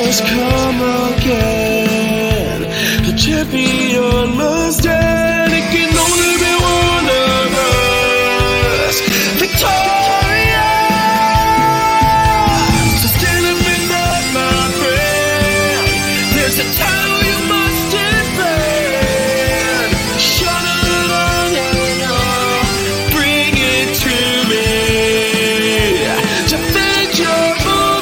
has come again. The champion must end. It can only be one of us. Victoria! So stand up and fight, my friend. There's a title you must defend. Shut it on and on. Bring it to me. Defend your mother.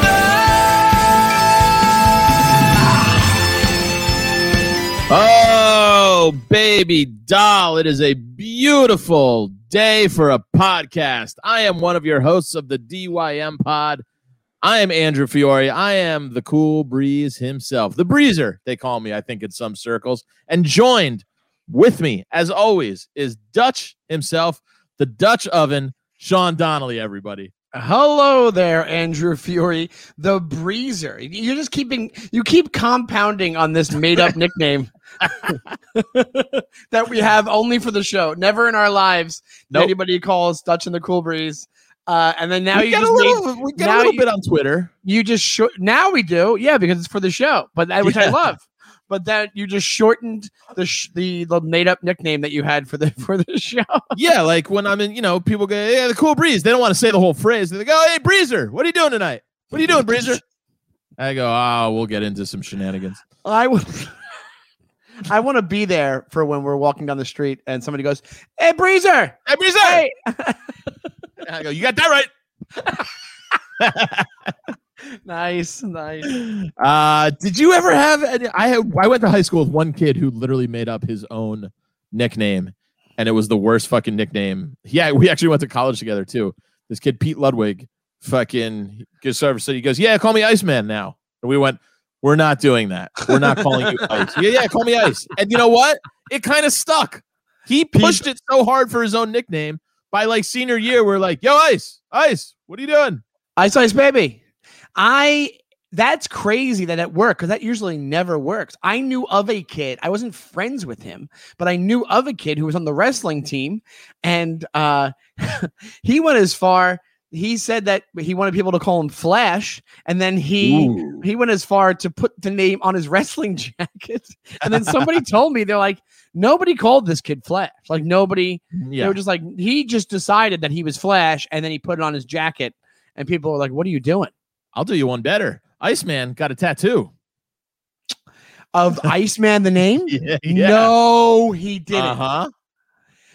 Oh, baby doll, it is a beautiful day for a podcast. I am one of your hosts of the DYM pod. I am Andrew Fiore. I am the cool breeze himself. The breezer, they call me, I think, in some circles. And joined with me, as always, is Dutch himself, the Dutch oven, Sean Donnelly, everybody. Hello there, Andrew Fiore, the breezer. You're just keep compounding on this made-up nickname that we have only for the show. Never in our lives did anybody calls Dutch and the Cool Breeze. And then now we get a little bit on Twitter. You just now we do, yeah, because it's for the show. But which I love. But that you just shortened the made up nickname that you had for the show. Yeah, like when I'm in, people go, yeah, the Cool Breeze. They don't want to say the whole phrase. They go, oh, hey, Breezer, what are you doing tonight? What are you doing, Breezer? I go, oh, we'll get into some shenanigans. I want to be there for when we're walking down the street and somebody goes, hey, Breezer, hey, Breezer. Hey. I go, you got that right. Nice. Did you ever have any? I went to high school with one kid who literally made up his own nickname, and it was the worst fucking nickname. Yeah, we actually went to college together too. This kid Pete Ludwig, fucking good service. So he goes, yeah, call me Iceman now. And we went, we're not doing that. We're not calling you Ice. Yeah, call me Ice. And you know what? It kind of stuck. He pushed it so hard for his own nickname. By like senior year, we're like, yo, Ice, what are you doing? Ice, baby. That's crazy that it worked, because that usually never works. I knew of a kid. I wasn't friends with him, but I knew of a kid who was on the wrestling team, and he went as far. He said that he wanted people to call him Flash, and then he went as far to put the name on his wrestling jacket. And then somebody told me, they're like, nobody called this kid Flash. Like nobody. Yeah. They were just like, he just decided that he was Flash, and then he put it on his jacket, and people were like, what are you doing? I'll do you one better. Iceman got a tattoo. Of Iceman the name? Yeah. No, he didn't. Uh-huh.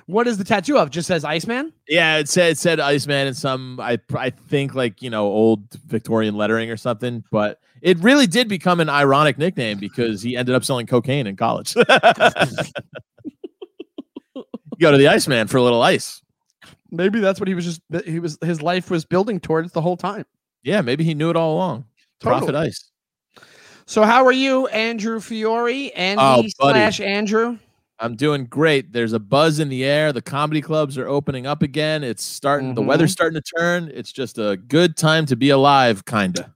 What is the tattoo of? Just says Iceman? Yeah, it said Iceman in some, I think, like, old Victorian lettering or something. But it really did become an ironic nickname because he ended up selling cocaine in college. Go to the Iceman for a little ice. Maybe that's what his life was building towards the whole time. Yeah, maybe he knew it all along. Totally. Prophet Ice. So how are you, Andrew Fiore? Andy/Andrew? I'm doing great. There's a buzz in the air. The comedy clubs are opening up again. The weather's starting to turn. It's just a good time to be alive, kinda.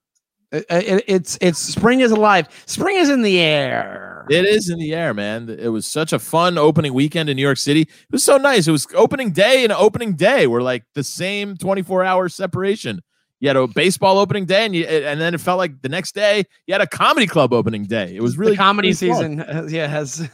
It's spring is alive. Spring is in the air. It is in the air, man. It was such a fun opening weekend in New York City. It was so nice. It was opening day and opening day. We're like the same 24-hour separation. You had a baseball opening day, and then it felt like the next day you had a comedy club opening day. It was really comedy season. Has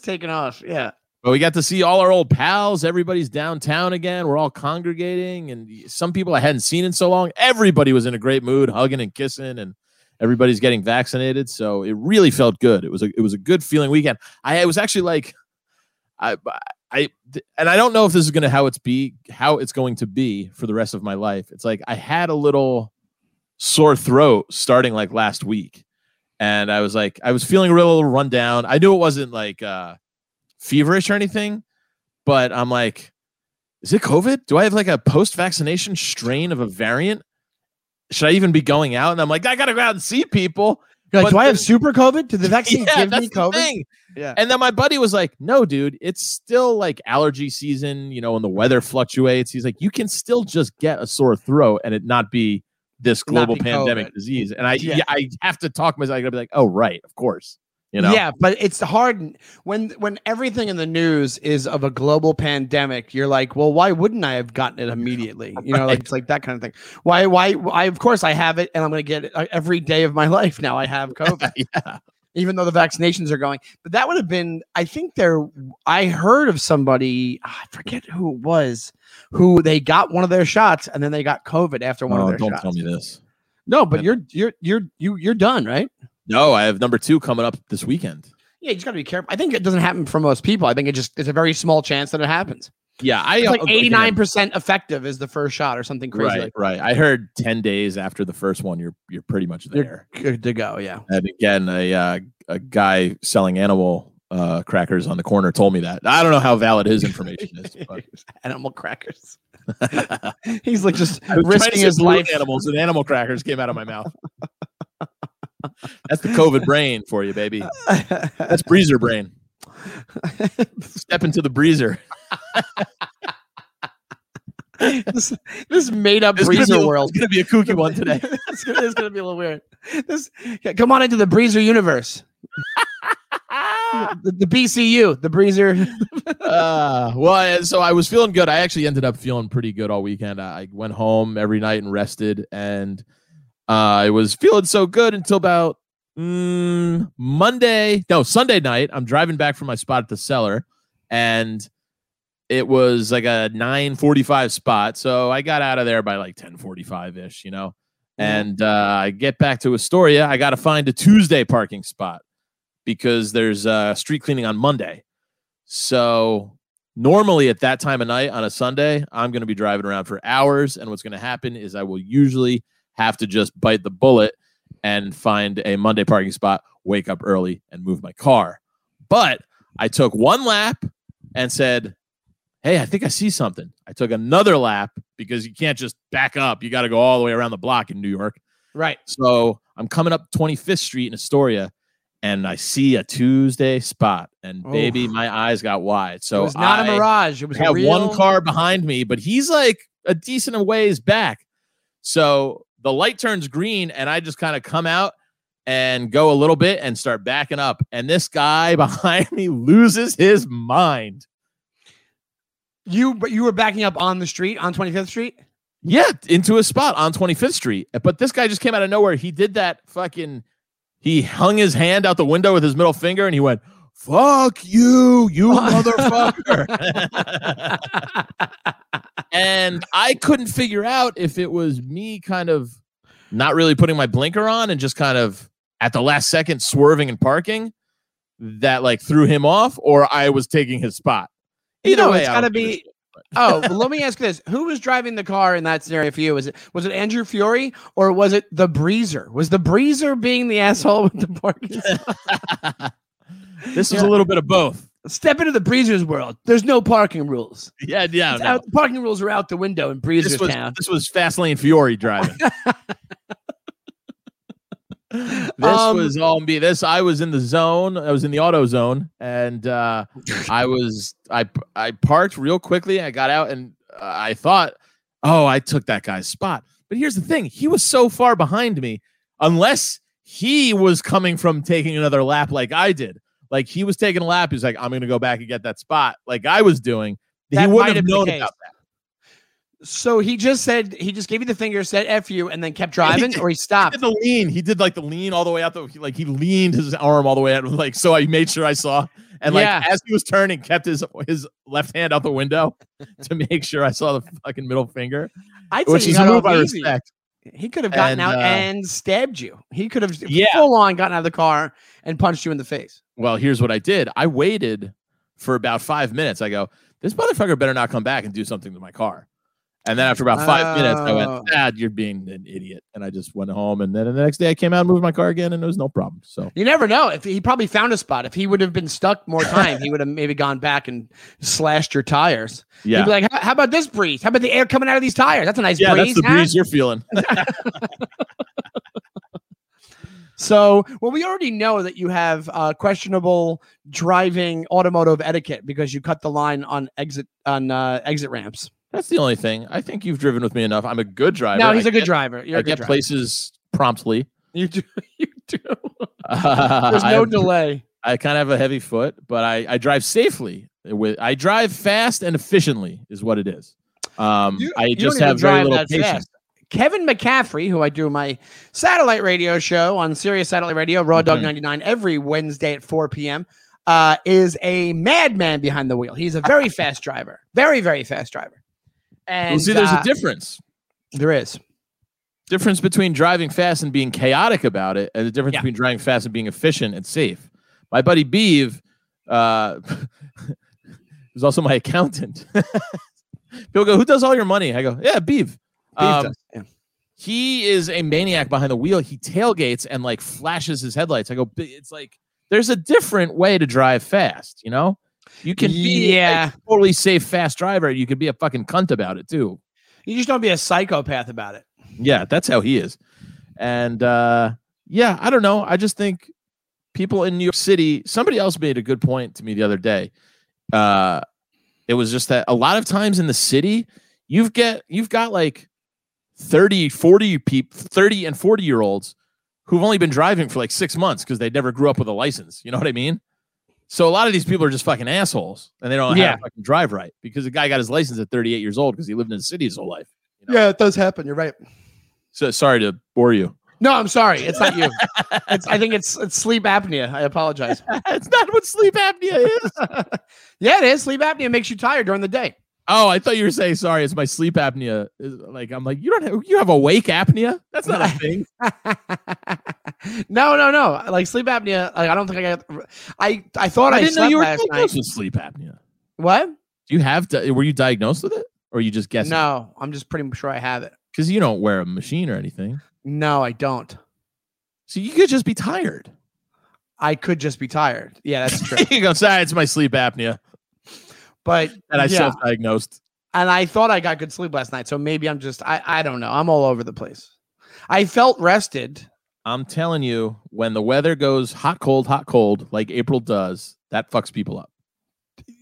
taken off. Yeah. But we got to see all our old pals. Everybody's downtown again. We're all congregating, and some people I hadn't seen in so long. Everybody was in a great mood, hugging and kissing, and everybody's getting vaccinated. So it really felt good. It was a good feeling weekend. I was actually like, I don't know if this is going to how it's going to be for the rest of my life. It's like I had a little sore throat starting like last week, and I was feeling a little run down. I knew it wasn't like feverish or anything, but I'm like, is it COVID? Do I have like a post-vaccination strain of a variant? Should I even be going out? And I'm like, I got to go out and see people. Like, do I have super COVID? Did the vaccine give me COVID? Yeah. And then my buddy was like, no, dude, it's still like allergy season, and the weather fluctuates. He's like, you can still just get a sore throat and it not be this global pandemic COVID disease. And I have to talk myself. I gotta be like, oh, right, of course. you know? Yeah, but it's hard when everything in the news is of a global pandemic. You're like, well, why wouldn't I have gotten it immediately? You know, like, it's like that kind of thing. Why? Of course I have it, and I'm going to get it every day of my life. Now I have COVID. Yeah. Even though the vaccinations are going, but that would have been, I think there, I heard of somebody, I forget who it was, who they got one of their shots and then they got COVID after one of their shots. Don't tell me this. No, but you're done, right? No, I have number 2 coming up this weekend. Yeah, you just got to be careful. I think it doesn't happen for most people. I think it's a very small chance that it happens. Yeah, it's like 89% effective is the first shot or something crazy. Right, like right. I heard 10 days after the first one, you're pretty much there. You're good to go. Yeah. And again, a guy selling animal crackers on the corner told me that. I don't know how valid his information is. But. Animal crackers. He's like just risking his life. Animals and animal crackers came out of my mouth. That's the COVID brain for you, baby. That's breezer brain. Step into the breezer. this made up breezer world. It's gonna be a kooky one today. it's gonna be a little weird. Come on into the breezer universe. the BCU, the breezer. Well, so I was feeling good. I actually ended up feeling pretty good all weekend. I went home every night and rested, and I was feeling so good until about Sunday night. I'm driving back from my spot at the Cellar, and it was like a 9:45 spot, so I got out of there by like 10:45-ish, you know. And I get back to Astoria. I got to find a Tuesday parking spot because there's street cleaning on Monday. So normally at that time of night on a Sunday, I'm going to be driving around for hours, and what's going to happen is I will usually have to just bite the bullet and find a Monday parking spot, wake up early, and move my car. But I took one lap and said, hey, I think I see something. I took another lap because you can't just back up. You got to go all the way around the block in New York. Right. So I'm coming up 25th Street in Astoria, and I see a Tuesday spot. And baby, my eyes got wide. So it was not a mirage. It was a real... one car behind me, but he's like a decent ways back. So the light turns green, and I just kind of come out and go a little bit and start backing up. And this guy behind me loses his mind. But you were backing up on the street, on 25th Street? Yeah, into a spot on 25th Street. But this guy just came out of nowhere. He did that fucking, he hung his hand out the window with his middle finger, and he went, fuck you, you motherfucker. And I couldn't figure out if it was me kind of not really putting my blinker on and just kind of at the last second swerving and parking that like threw him off, or I was taking his spot. Either way, it's got to be. Well, let me ask you this: who was driving the car in that scenario for you? Was it Andrew Fiore, or was it the Breezer? Was the Breezer being the asshole with the parking? This is a little bit of both. Step into the Breezer's world. There's no parking rules. Yeah. No. Parking rules are out the window in Breezer's town. This was Fast Lane Fiore driving. This was all me. I was in the zone. I was in the auto zone, and I parked real quickly. I got out, and I thought, I took that guy's spot. But here's the thing: he was so far behind me, unless he was coming from taking another lap, like I did. Like he was taking a lap, he's like, I'm going to go back and get that spot, like I was doing. He wouldn't have known about that. So he just gave you the finger, said F you, and then kept driving, or he stopped. He did the lean all the way out. He leaned his arm all the way out. Like, so I made sure I saw, and as he was turning, kept his left hand out the window to make sure I saw the fucking middle finger. I'd say he's a move I respect. He could have gotten out and stabbed you. He could have full on gotten out of the car and punched you in the face. Well, here's what I did. I waited for about 5 minutes. I go, this motherfucker better not come back and do something to my car. And then after about 5 minutes, I went, Dad, you're being an idiot. And I just went home. And then the next day I came out and moved my car again, and there was no problem. So you never know. If he probably found a spot. If he would have been stuck more time, he would have maybe gone back and slashed your tires. Yeah. He'd be like, how about this breeze? How about the air coming out of these tires? That's a nice breeze. Yeah, that's the breeze you're feeling. So, well, we already know that you have questionable driving automotive etiquette because you cut the line on exit ramps. That's the only thing. I think you've driven with me enough. I'm a good driver. No, he's a good driver. I get places promptly. You do. You do. There's no delay. I kind of have a heavy foot, but I drive safely. I drive fast and efficiently is what it is. I just have very little patience. Fast. Kevin McCaffrey, who I do my satellite radio show on Sirius Satellite Radio, Raw Dog 99, every Wednesday at 4 p.m., is a madman behind the wheel. He's a very fast driver. Very, very fast driver. And see, there's a difference. There is. Difference between driving fast and being chaotic about it, and the difference between driving fast and being efficient and safe. My buddy Beev is also my accountant. People go, who does all your money? I go, yeah, Beev. He is a maniac behind the wheel. He tailgates and like flashes his headlights. I go, it's like there's a different way to drive fast, you know? You can be a totally safe, fast driver. You can be a fucking cunt about it, too. You just don't be a psychopath about it. Yeah, that's how he is. And yeah, I don't know. I just think people in New York City, somebody else made a good point to me the other day. It was just that a lot of times in the city, you've got like 30 and 40 year olds who've only been driving for like 6 months because they never grew up with a license. You know what I mean? So a lot of these people are just fucking assholes and they don't know how to fucking drive right because the guy got his license at 38 years old because he lived in the city his whole life. You know? Yeah, it does happen. You're right. So sorry to bore you. No, I'm sorry. It's not you. I think it's sleep apnea. I apologize. It's not what sleep apnea is. Yeah, it is. Sleep apnea makes you tired during the day. Oh, I thought you were saying sorry. It's my sleep apnea. Like I'm like you have awake apnea. That's not a thing. No. Like sleep apnea. Like, I don't think I got. I thought I didn't know you were diagnosed with sleep apnea. What? Do you have? Were you diagnosed with it, or are you just guessing? No, I'm just pretty sure I have it. Because you don't wear a machine or anything. No, I don't. So you could just be tired. I could just be tired. Yeah, that's true. You go, sorry, it's my sleep apnea. But and I self-diagnosed. And I thought I got good sleep last night, so maybe I'm just I don't know. I'm all over the place. I felt rested. I'm telling you, when the weather goes hot, cold, like April does, that fucks people up.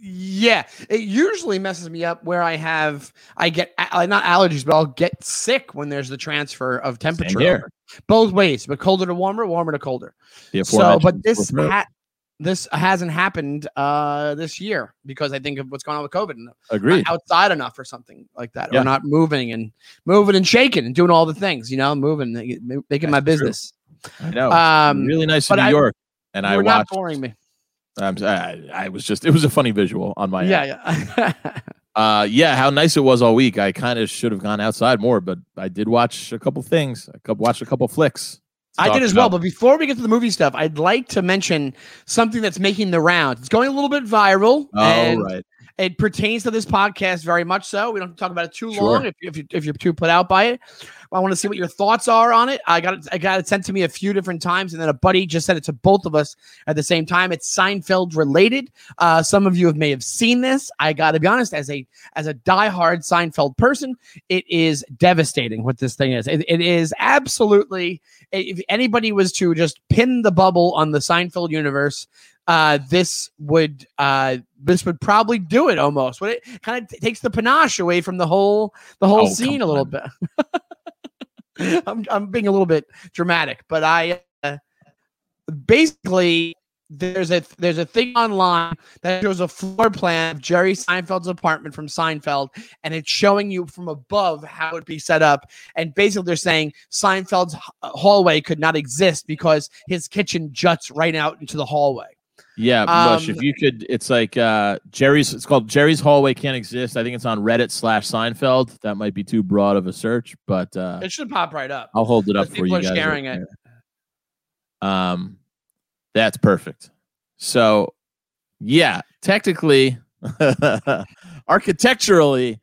Yeah, it usually messes me up where I get not allergies, but I'll get sick when there's the transfer of temperature. Both ways, but colder to warmer, warmer to colder. So, but this hasn't happened this year because I think of what's going on with COVID. Agreed. Not outside enough or something like that. Yeah. Or not moving and shaking and doing all the things, you know, making my business. True. I know. Really nice in New York. And I watched. You're not boring me. It was a funny visual on my end. Yeah. How nice it was all week. I kind of should have gone outside more, but I did watch a couple things. I watched a couple flicks. I did as well, but before we get to the movie stuff, I'd like to mention something that's making the rounds. It's going a little bit viral. Oh, and right. It pertains to this podcast very much so. We don't have to talk about it too long if you're too put out by it. I want to see what your thoughts are on it. I got it sent to me a few different times, and then a buddy just sent it to both of us at the same time. It's Seinfeld related. Some of you may have seen this. I got to be honest, as a diehard Seinfeld person, it is devastating what this thing is. It is absolutely. If anybody was to just pin the bubble on the Seinfeld universe, this would probably do it almost. But it kind of takes the panache away from the whole scene a little bit. I'm being a little bit dramatic, but I basically there's a thing online that shows a floor plan of Jerry Seinfeld's apartment from Seinfeld, and it's showing you from above how it'd be set up. And basically they're saying Seinfeld's hallway could not exist because his kitchen juts right out into the hallway. Yeah, Bush, if you could, it's like it's called Jerry's Hallway Can't Exist. I think it's on Reddit/Seinfeld. That might be too broad of a search, but it should pop right up. I'll hold it up for you guys. People are sharing it. That's perfect. So, yeah, technically, architecturally,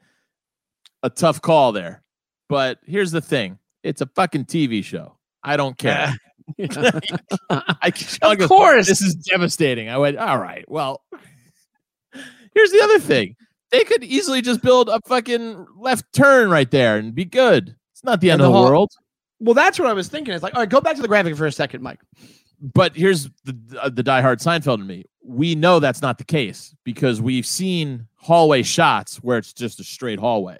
a tough call there. But here's the thing. It's a fucking TV show. I don't care. Of course, this is devastating. I went, all right, well, here's the other thing. They could easily just build a fucking left turn right there and be good. It's not the end of the world. Well, that's what I was thinking. It's like, all right, go back to the graphic for a second, Mike. But here's the diehard Seinfeld in me. We know that's not the case because we've seen hallway shots where it's just a straight hallway.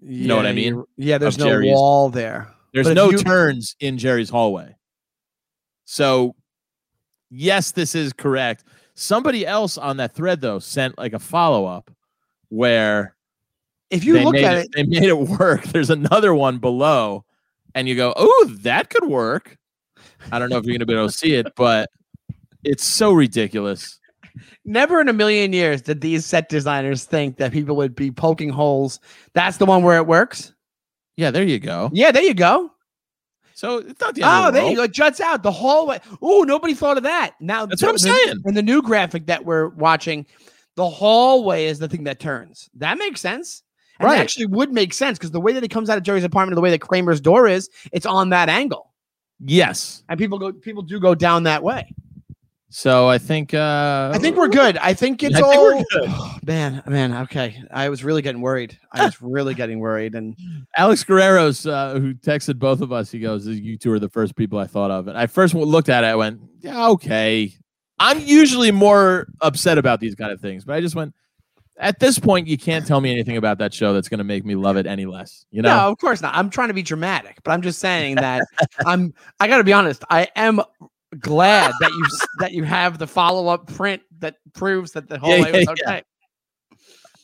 You know what I mean? Yeah, there's no wall there. There's no turns in Jerry's hallway. So, yes, this is correct. Somebody else on that thread, though, sent like a follow-up where if you look at it, they made it work. There's another one below, and you go, oh, that could work. I don't know if you're going to be able to see it, but it's so ridiculous. Never in a million years did these set designers think that people would be poking holes. That's the one where it works. Yeah, there you go. Yeah, there you go. So it's not the end of the world. You go. It juts out the hallway. Oh, nobody thought of that. Now that's what I'm saying. In the new graphic that we're watching, the hallway is the thing that turns. That makes sense. And right. It actually would make sense because the way that it comes out of Jerry's apartment, the way that Kramer's door is, it's on that angle. Yes. And people do go down that way. So I think we're good. I think we're good. Oh, man. Okay. I was really getting worried. And Alex Guerrero's who texted both of us, he goes, you two are the first people I thought of. And I first looked at it. I went, yeah, okay. I'm usually more upset about these kind of things, but I just went, at this point, you can't tell me anything about that show that's going to make me love it any less. You know? No, of course not. I'm trying to be dramatic, but I'm just saying that I got to be honest. I am glad that you have the follow-up print that proves that the whole way was okay.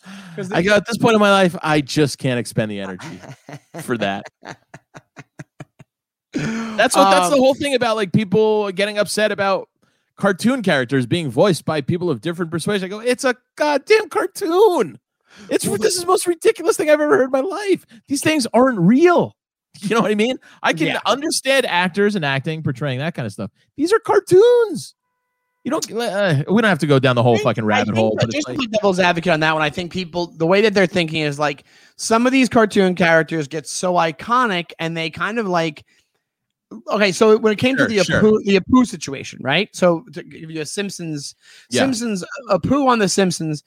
Yeah. I go, at this point in my life, I just can't expend the energy for that. That's the whole thing about like people getting upset about cartoon characters being voiced by people of different persuasion. I go, it's a goddamn cartoon. This is the most ridiculous thing I've ever heard in my life. These things aren't real. You know what I mean? I can understand actors and acting portraying that kind of stuff. These are cartoons. You don't. We don't have to go down the whole fucking rabbit hole. But just to play devil's advocate on that one, I think people, the way that they're thinking is like some of these cartoon characters get so iconic and they kind of like. Okay, so when it came to the Apu situation, right? So to give you a Simpsons Apu on the Simpsons,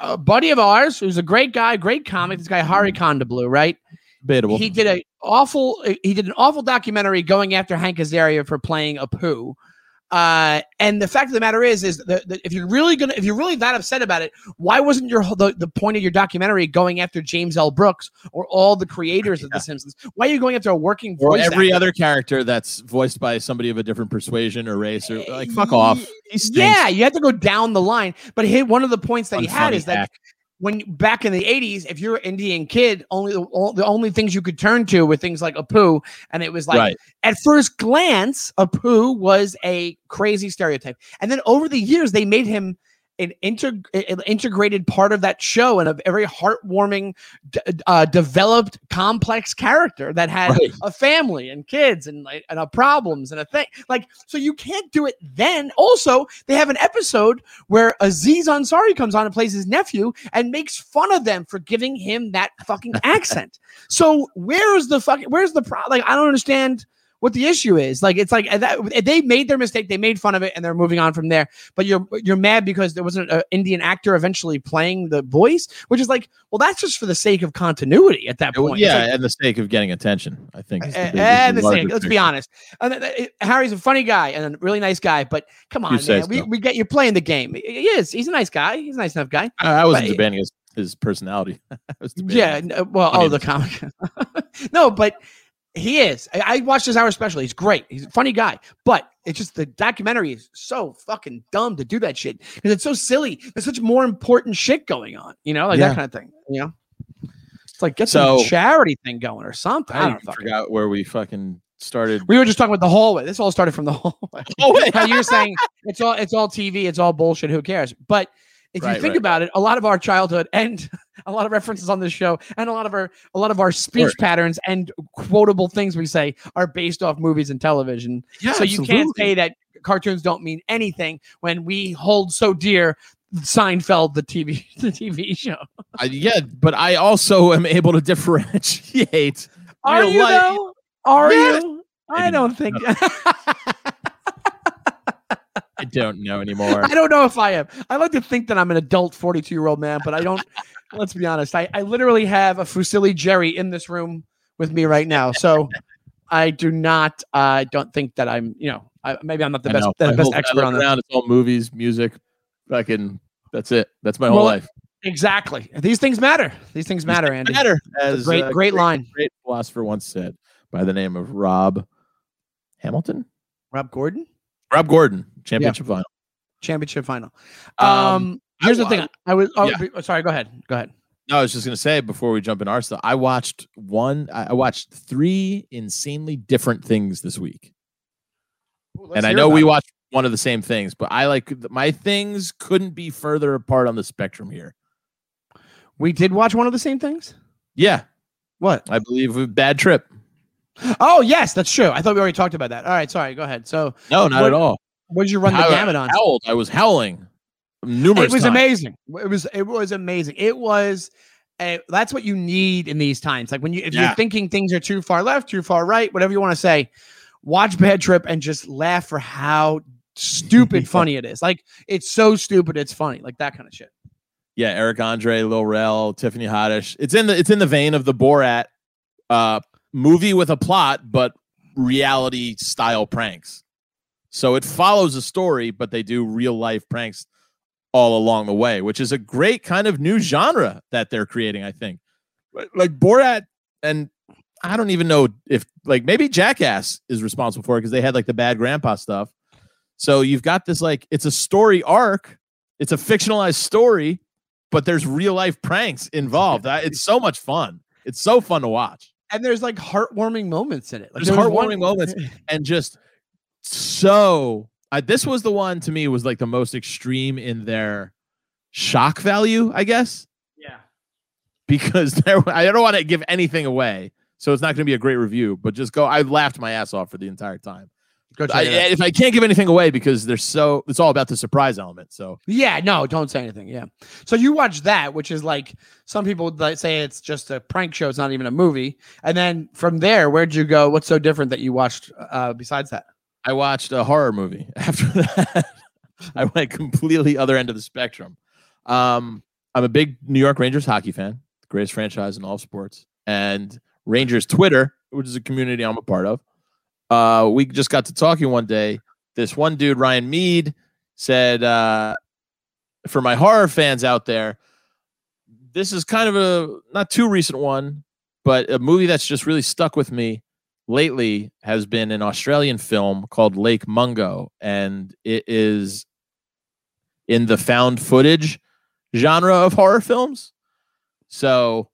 a buddy of ours who's a great guy, great comic. This guy Hari Kondabolu, right? Debatable. He did an awful documentary going after Hank Azaria for playing Apu. And the fact of the matter is that if you're really that upset about it, why wasn't the point of your documentary going after James L. Brooks or all the creators of The Simpsons? Why are you going after a working voice? Or every actor? Other character that's voiced by somebody of a different persuasion or race or like fuck off. Yeah, you have to go down the line. But one of the points that he had is that when back in the 80s, if you're an Indian kid, the only things you could turn to were things like Apu. And it was like, At first glance, Apu was a crazy stereotype. And then over the years, they made him an integrated part of that show and a very heartwarming, developed, complex character that had a family and kids and a problems and a thing. Like, so you can't do it then. Also, they have an episode where Aziz Ansari comes on and plays his nephew and makes fun of them for giving him that fucking accent. So where's the problem? Like, I don't understand what the issue is. Like, it's like that, they made their mistake. They made fun of it and they're moving on from there. But you're mad because there wasn't an Indian actor eventually playing the voice, which is like, well, that's just for the sake of continuity at that point. Yeah. Like, and the sake of getting attention, I think. Let's be honest. Harry's a funny guy and a really nice guy, but come on, man, we get you're playing the game. He is. He's a nice guy. He's a nice enough guy. I wasn't debating his personality. The comic. No, but he is. I watched his hour special. He's great. He's a funny guy. But it's just the documentary is so fucking dumb to do that shit because it's so silly. There's such more important shit going on, you know, like that kind of thing. You know, it's like get some charity thing going or something. I forgot where we fucking started. We were just talking about the hallway. This all started from the hallway. You're saying it's all TV. It's all bullshit. Who cares? But if you think about it, a lot of our childhood and a lot of references on this show and a lot of our speech patterns and quotable things we say are based off movies and television. Yeah, so you can't say that cartoons don't mean anything when we hold so dear Seinfeld, the TV show. But I also am able to differentiate. Are you life. Though? Are yes. you? I don't think. I don't know anymore. I don't know if I am. I like to think that I'm an adult 42-year-old man, but I don't. Let's be honest. I literally have a Fusilli Jerry in this room with me right now. So I do not. I don't think that I'm, you know, maybe I'm not the best expert on that. It's all movies, music, fucking. That's it. That's my whole life. Exactly. These things matter. These things matter, Andy. Matter. As great line. Great philosopher once said by the name of Rob Hamilton. Rob Gordon? Rob Gordon, championship final. Championship final. Here's the thing. Sorry, go ahead. Go ahead. No, I was just going to say before we jump in our stuff, I watched three insanely different things this week. Well, and I know we watched one of the same things, but I like my things couldn't be further apart on the spectrum here. We did watch one of the same things? Yeah. What? I believe Bad Trip. Oh, yes, that's true. I thought we already talked about that. All right, sorry. Go ahead. So no, not at all. What did you run the gamut on? I was howling numerous times. It was amazing. It was amazing. It was that's what you need in these times. Like when you're thinking things are too far left, too far right, whatever you want to say, watch Bad Trip and just laugh for how stupid funny it is. Like it's so stupid, it's funny. Like that kind of shit. Yeah, Eric Andre, Lil Rel, Tiffany Haddish. It's in the vein of the Borat movie with a plot, but reality style pranks. So it follows a story, but they do real life pranks all along the way, which is a great kind of new genre that they're creating, I think. Like Borat, and I don't even know if like maybe Jackass is responsible for it because they had like the Bad Grandpa stuff. So you've got this like it's a story arc, it's a fictionalized story. But there's real life pranks involved. It's so much fun. It's so fun to watch. And there's like heartwarming moments in it. Like, there's heartwarming moments and just so. This was the one to me was like the most extreme in their shock value, I guess. Yeah. Because I don't want to give anything away, so it's not going to be a great review. But just go. I laughed my ass off for the entire time. If I can't give anything away because it's all about the surprise element. So yeah, no, don't say anything. Yeah. So you watch that, which is like some people would say it's just a prank show. It's not even a movie. And then from there, where'd you go? What's so different that you watched besides that? I watched a horror movie. After that, I went completely other end of the spectrum. I'm a big New York Rangers hockey fan, the greatest franchise in all sports, and Rangers Twitter, which is a community I'm a part of. We just got to talking one day. This one dude, Ryan Mead, said, for my horror fans out there, this is kind of a not too recent one, but a movie that's just really stuck with me lately has been an Australian film called Lake Mungo. And it is in the found footage genre of horror films. So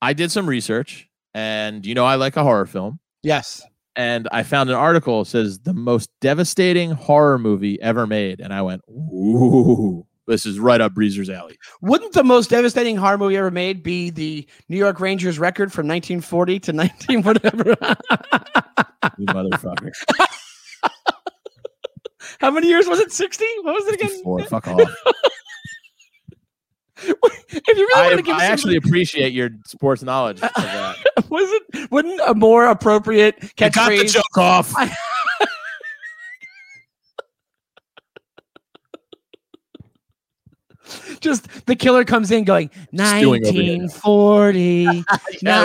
I did some research and, I like a horror film. Yes. And I found an article that says the most devastating horror movie ever made. And I went, ooh, this is right up Breezer's alley. Wouldn't the most devastating horror movie ever made be the New York Rangers record from 1940 to 19 whatever? You motherfucker. How many years was it? 60? What was it again? 4. Fuck off. If you really want to give I actually appreciate your sports knowledge of that. Wouldn't a more appropriate catchphrase? Got the joke off. Just the killer comes in going 1940. Yeah,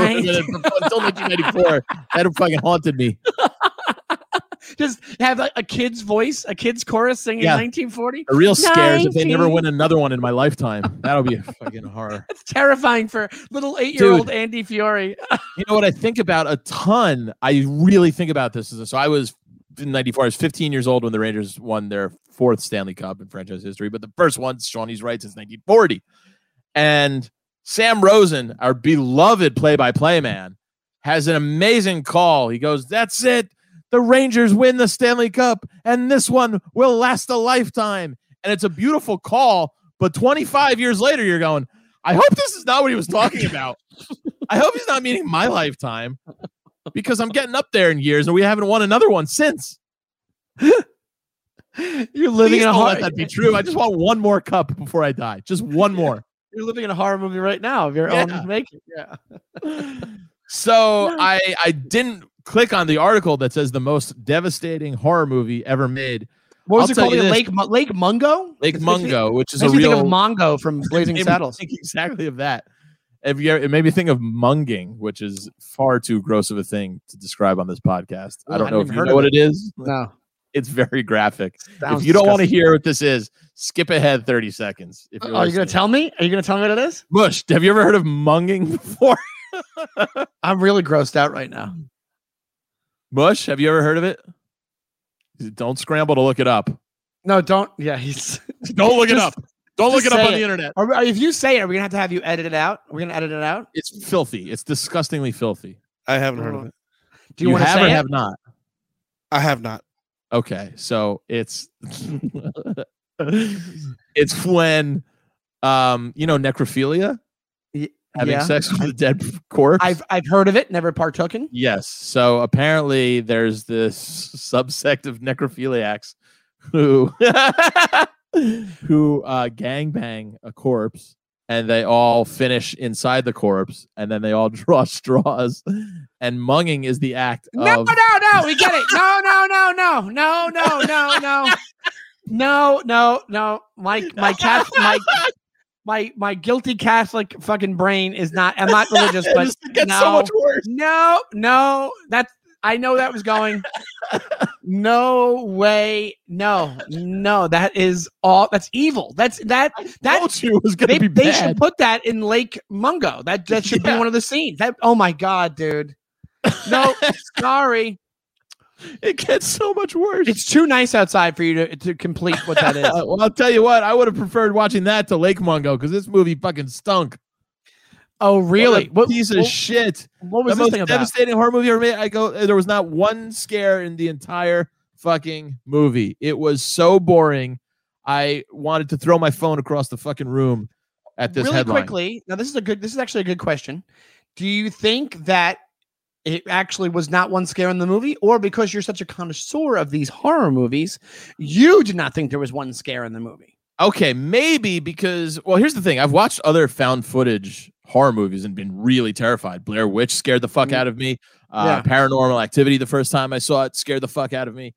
until 1994. That fucking haunted me. Just have a kid's voice, a kid's chorus singing 1940. A real scares if they never win another one in my lifetime. That'll be a fucking horror. That's terrifying for little 8-year-old Andy Fiore. You know what I think about a ton? I really think about this. So I was in 94. I was 15 years old when the Rangers won their 4th Stanley Cup in franchise history. But the first one, Shawnee's right, since 1940. And Sam Rosen, our beloved play-by-play man, has an amazing call. He goes, "That's it. The Rangers win the Stanley Cup, and this one will last a lifetime." And it's a beautiful call, but 25 years later, you're going, I hope this is not what he was talking about. I hope he's not meaning my lifetime, because I'm getting up there in years, and we haven't won another one since. You're living in a horror. Let that be true. I just want one more cup before I die. Just one more. You're living in a horror movie right now of your own making. Yeah. So I didn't click on the article that says the most devastating horror movie ever made. What was it called? Lake Mungo? Lake Mungo, which is a real... It made me think of Mongo from Blazing Saddles. I think exactly of that. It made me think of munging, which is far too gross of a thing to describe on this podcast. I don't know if you know what it is. No. It's very graphic. If you don't want to hear what this is, skip ahead 30 seconds. If you're you going to tell me? Are you going to tell me what it is? Mush, have you ever heard of munging before? I'm really grossed out right now. Mush, have you ever heard of it? Don't scramble to look it up. No, don't. Yeah, he's don't look it up. Don't look it up on the internet. If you say it, are we gonna have to have you edit it out? We're gonna edit it out. It's filthy. It's disgustingly filthy. I haven't heard of it. Do you want to say it? Have not? I have not. Okay, so it's it's when you know necrophilia, having sex with a dead corpse. I've heard of it, never partook in. Yes, so apparently there's this subsect of necrophiliacs who who gangbang a corpse, and they all finish inside the corpse, and then they all draw straws. And munging is the act of... No, we get it. No. My guilty Catholic fucking brain is not... I'm not religious, but it gets so much worse. No. That's... I know that was going. No way. No. That is all. That's evil. I told you it was gonna be bad. They should put that in Lake Mungo. That should be one of the scenes. Oh my God, dude. No, sorry. It gets so much worse. It's too nice outside for you to complete what that is. Well, I'll tell you what. I would have preferred watching that to Lake Mungo because this movie fucking stunk. Oh really? What piece of shit? What was the most devastating horror movie ever made? There was not one scare in the entire fucking movie. It was so boring. I wanted to throw my phone across the fucking room at this headline. Really quickly. Now this is actually a good question. Do you think that it actually was not one scare in the movie, or because you're such a connoisseur of these horror movies, you did not think there was one scare in the movie? Okay, maybe because here's the thing. I've watched other found footage horror movies and been really terrified. Blair Witch scared the fuck out of me. Paranormal Activity, the first time I saw it, scared the fuck out of me.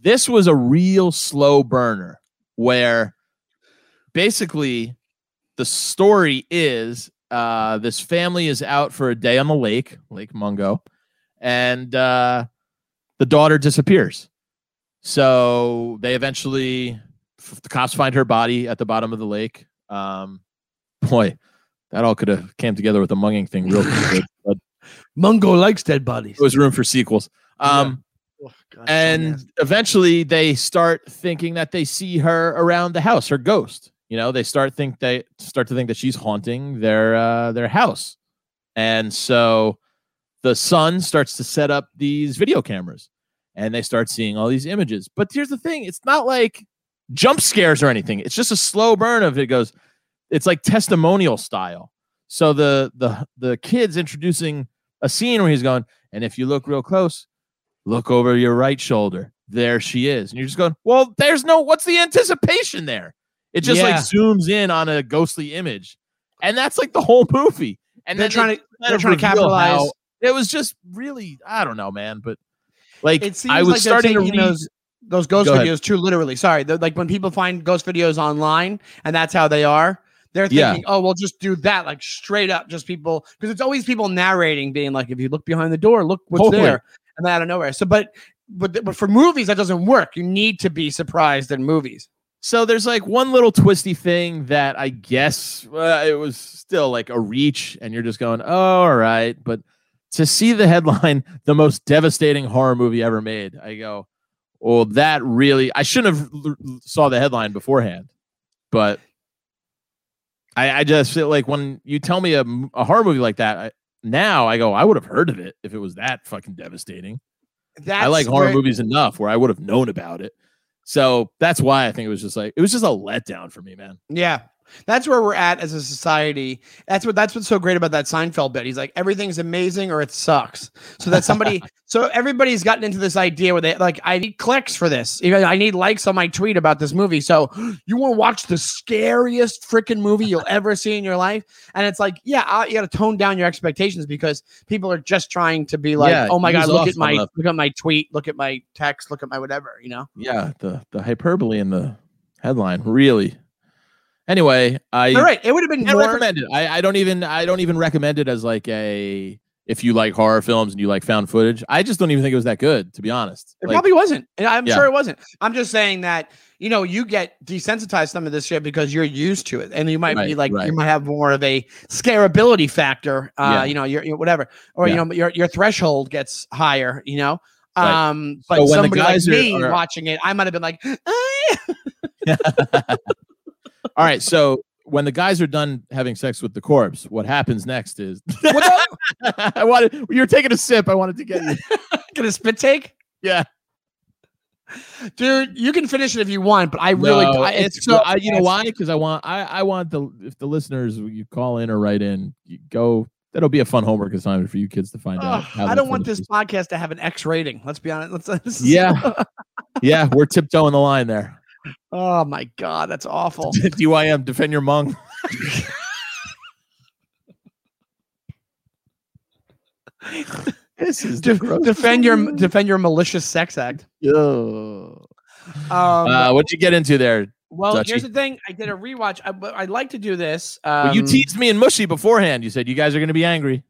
This was a real slow burner where basically the story is this family is out for a day on the lake, Lake Mungo, and the daughter disappears. So they eventually, the cops find her body at the bottom of the lake. Boy, that all could have came together with the munging thing real quick. But Mungo likes dead bodies. There was room for sequels. Yeah. Oh, God, and eventually they start thinking that they see her around the house, her ghost. You know, they start to think that she's haunting their house. And so the son starts to set up these video cameras and they start seeing all these images. But here's the thing. It's not like jump scares or anything. It's just a slow burn of it goes. It's like testimonial style. So the kid's introducing a scene where he's going, and if you look real close, look over your right shoulder. There she is. And you're just going, well, there's no, what's the anticipation there? It just like zooms in on a ghostly image. And that's like the whole movie. And they're trying to capitalize. It was just really, I don't know, man. But like, it seems I was like starting to read those ghost videos too literally. Sorry. Like when people find ghost videos online and that's how they are. They're thinking, oh, we'll just do that, like straight up, just people, because it's always people narrating, being like, if you look behind the door, look what's there, and then out of nowhere. So, but for movies, that doesn't work. You need to be surprised in movies. So there's like one little twisty thing that I guess it was still like a reach, and you're just going, oh, all right. But to see the headline, the most devastating horror movie ever made, I go, well, that really, I shouldn't have saw the headline beforehand, but. I just feel like when you tell me a horror movie like that, I go, I would have heard of it if it was that fucking devastating. I like horror movies enough where I would have known about it. So that's why I think it was just a letdown for me, man. Yeah. That's where we're at as a society. That's what's so great about that Seinfeld bit. He's like, everything's amazing or it sucks. So that somebody, so everybody's gotten into this idea where they like, I need clicks for this. I need likes on my tweet about this movie. So you want to watch the scariest freaking movie you'll ever see in your life? And it's like, you got to tone down your expectations because people are just trying to be like, oh my God, look at my tweet, look at my text, look at my whatever, you know? Yeah, the hyperbole in the headline really. Anyway, it would have been more recommended. I don't even recommend it as like if you like horror films and you like found footage. I just don't even think it was that good, to be honest. It probably wasn't. I'm sure it wasn't. I'm just saying that, you know, you get desensitized some of this shit because you're used to it. And you might you might have more of a scarability factor, you know, your whatever. Or you know, your threshold gets higher, you know. Right. But so somebody like me watching it, I might have been like, all right. So when the guys are done having sex with the corpse, what happens next is you're taking a sip. I wanted to get you. Get a spit take. Yeah. Dude, you can finish it if you want, but I really you know why? Because I want if the listeners, you call in or write in, you go. That'll be a fun homework assignment for you kids to find out. I don't want this podcast to have an X rating. Let's be honest. Yeah, we're tiptoeing the line there. Oh my God, that's awful. DYM, defend your mung. This is defend your malicious sex act. What'd you get into there? Well, Dutchie? Here's the thing. I did a rewatch. I'd like to do this. Well, you teased me and Mushy beforehand. You said you guys are going to be angry.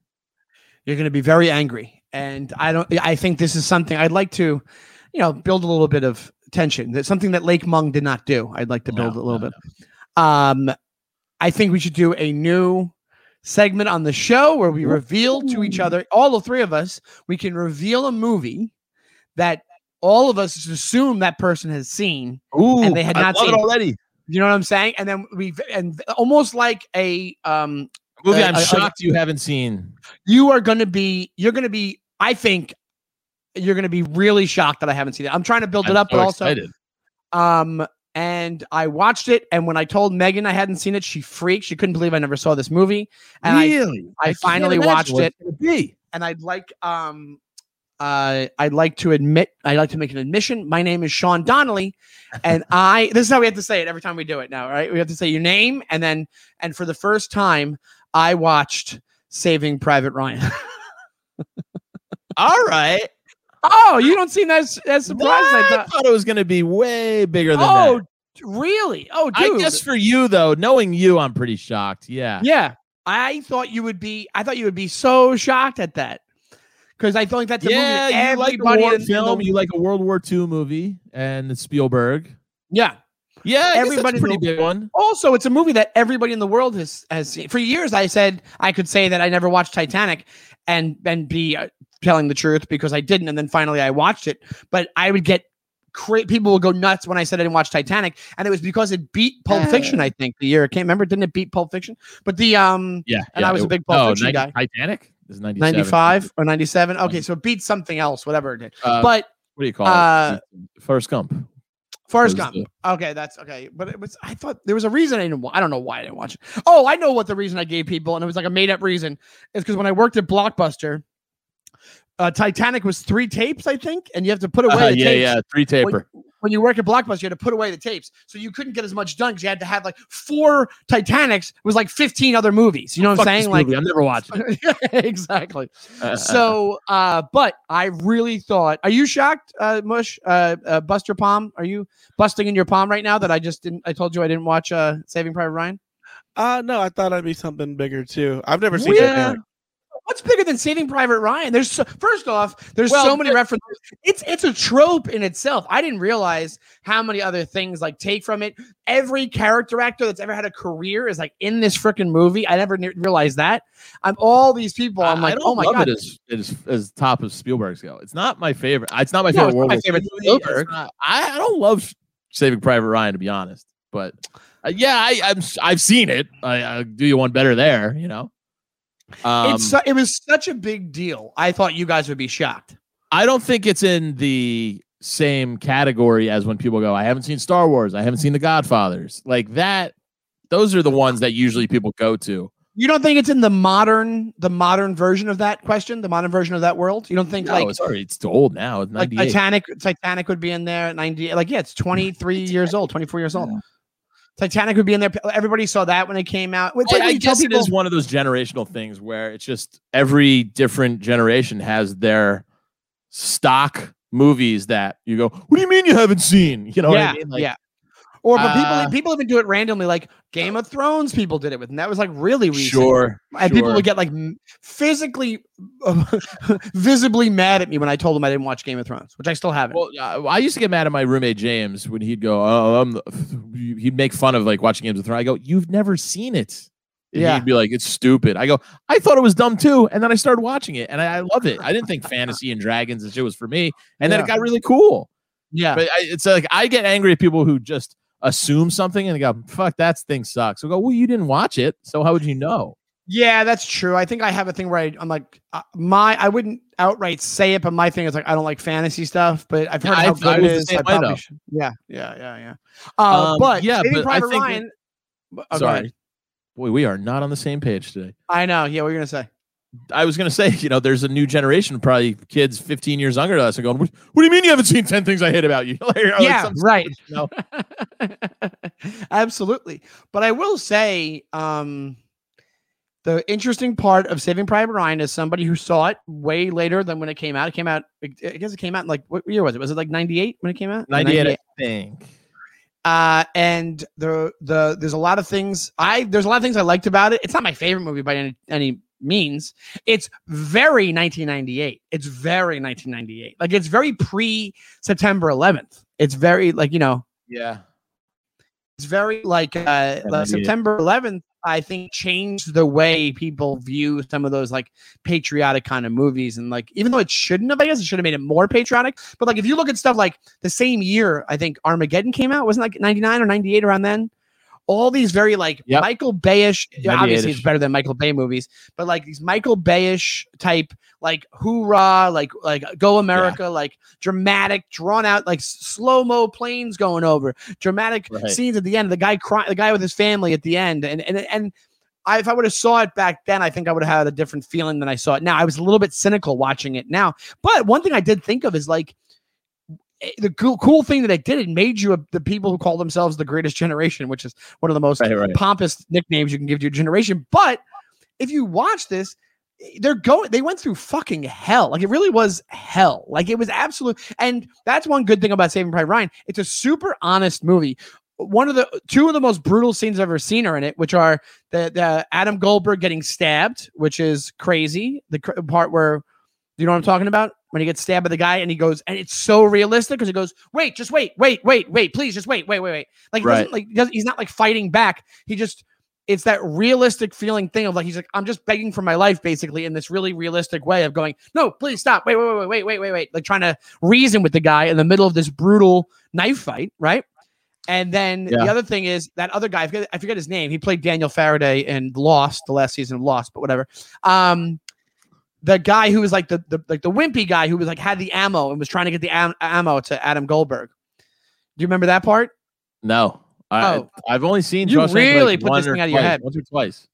You're going to be very angry, and I think this is something I'd like to, build a little bit of tension. That's something that Lake Mungo did not do. I'd like to build a little bit. I think we should do a new segment on the show where we reveal to each other, all the three of us, we can reveal a movie that all of us assume that person has seen. Ooh, and they had not seen it already. You know what I'm saying? And then and almost like a movie I'm shocked you haven't seen. You're going to be really shocked that I haven't seen it. I'm trying to build it up, but also excited. And I watched it, and when I told Megan I hadn't seen it, she freaked. She couldn't believe I never saw this movie. And really? I finally watched it. And I'd like to make an admission. My name is Sean Donnelly, and this is how we have to say it every time we do it now, right? We have to say your name, and for the first time, I watched Saving Private Ryan. All right. Oh, you don't seem that surprised. I thought it was going to be way bigger than that. Oh, really? Oh, dude. I guess for you though, knowing you, I'm pretty shocked. Yeah. Yeah. I thought you would be so shocked at that. Because I think that's a movie that everybody you like a film. You like a World War II movie and it's Spielberg. Yeah. Yeah, everybody's pretty big one. Also, it's a movie that everybody in the world has seen. For years, I said I could say that I never watched Titanic and be telling the truth because I didn't. And then finally, I watched it. But I would get people would go nuts when I said I didn't watch Titanic, and it was because it beat Pulp Fiction. I think the year it came. Remember, didn't it beat Pulp Fiction? But I was a big Pulp Fiction guy. Titanic is 95 or 97. Okay, so it beat something else, whatever it did. But what do you call it? Forrest Gump. Forrest Gump. Okay, that's okay. But it was. I thought there was a reason I didn't. I don't know why I didn't watch it. Oh, I know what the reason I gave people, and it was like a made-up reason. It's because when I worked at Blockbuster, Titanic was 3 tapes, I think, and you have to put away the tapes. Yeah, 3 taper. When you work at Blockbuster, you had to put away the tapes, so you couldn't get as much done because you had to have like 4 Titanics. It was like 15 other movies. You know what I'm saying? Like, I've never watched it. Exactly. But I really thought. Are you shocked, Mush? Buster Palm? Are you busting in your palm right now that I just didn't? I told you I didn't watch Saving Private Ryan. No, I thought I'd be something bigger too. I've never seen Titanic. What's bigger than Saving Private Ryan? There's so many references. It's a trope in itself. I didn't realize how many other things like take from it. Every character actor that's ever had a career is like in this freaking movie. I never realized that. I'm all these people. I'm like, oh my God, it is top of Spielberg's go. It's not my favorite. It's not my favorite. Not my favorite Spielberg. I don't love Saving Private Ryan to be honest, but I've seen it. I do you one better there, you know. It was such a big deal. I thought you guys would be shocked. I don't think it's in the same category as when people go, I haven't seen Star Wars. I haven't seen The Godfathers. Like that. Those are the ones that usually people go to. You don't think it's in the modern version of that question, the modern version of that world? You don't think it's too old now. It's like Titanic would be in there at 90. Like, yeah, it's 23 years old, 24 years old. Yeah. Titanic would be in there. Everybody saw that when it came out. Like I guess it is one of those generational things where it's just every different generation has their stock movies that you go, what do you mean you haven't seen? You know what I mean? Like, yeah. Or but people even do it randomly. Like Game of Thrones, people did it with, and that was like really recent. Sure. And people would get like physically, visibly mad at me when I told them I didn't watch Game of Thrones, which I still haven't. Well, I used to get mad at my roommate James when he'd go, he'd make fun of like watching Games of Thrones. I go, you've never seen it. And yeah, he'd be like, it's stupid. I go, I thought it was dumb too. And then I started watching it and I love it. I didn't think fantasy and dragons and shit was for me. And then it got really cool. Yeah. But it's like, I get angry at people who just assume something and they go, fuck, that thing sucks. I go, well, you didn't watch it, so how would you know? Yeah, that's true. I think I have a thing where I'm like, I wouldn't outright say it, but my thing is like, I don't like fantasy stuff, but I've heard how good it is. Yeah. But yeah, but Private Ryan. Sorry. Boy, we are not on the same page today. I know. Yeah, what are you going to say? I was going to say, you know, there's a new generation, probably kids 15 years younger than us, are going, what do you mean you haven't seen 10 Things I Hate About You? Like, yeah, right. You know? Absolutely. But I will say, the interesting part of Saving Private Ryan is somebody who saw it way later than when it came out. It came out, I guess it came out in like, what year was it? Was it like 98 when it came out? 98, I think. And there's a lot of things I liked about it. It's not my favorite movie by any means. It's very 1998. Like, it's very pre-September 11th. It's very like, you know. Yeah. It's very like September 11th, I think, changed the way people view some of those like patriotic kind of movies. And like, even though it shouldn't have, I guess it should have made it more patriotic. But like, if you look at stuff like the same year, I think Armageddon came out, wasn't it like 99 or 98 around then? All these very like Michael Bay-ish, obviously it's better than Michael Bay movies, but like these Michael Bay-ish type, like hoorah, like go America, like dramatic, drawn out, like slow-mo planes going over, dramatic scenes at the end, the guy with his family at the end. And if I would have saw it back then, I think I would have had a different feeling than I saw it now. I was a little bit cynical watching it now. But one thing I did think of is like, the cool thing that it did, it made you the people who call themselves the greatest generation, which is one of the most pompous nicknames you can give to your generation. But if you watch this, they went through fucking hell. Like, it really was hell. Like, it was absolute. And that's one good thing about Saving Private Ryan. It's a super honest movie. Two of the most brutal scenes I've ever seen are in it, which are the Adam Goldberg getting stabbed, which is crazy. The part where, you know what I'm talking about? When he gets stabbed by the guy and he goes, and it's so realistic because he goes, wait, please just wait. Like, he doesn't, he's not like fighting back. He just, it's that realistic feeling thing of like, he's like, I'm just begging for my life basically in this really realistic way of going, no, please stop. Wait. Like, trying to reason with the guy in the middle of this brutal knife fight. Right. And then the other thing is that other guy, I forget his name. He played Daniel Faraday in Lost, the last season of Lost, but whatever. The guy who was like the wimpy guy who was like had the ammo and was trying to get the ammo to Adam Goldberg. Do you remember that part? No, I've only seen you Josh really like put this thing out of your head once or twice.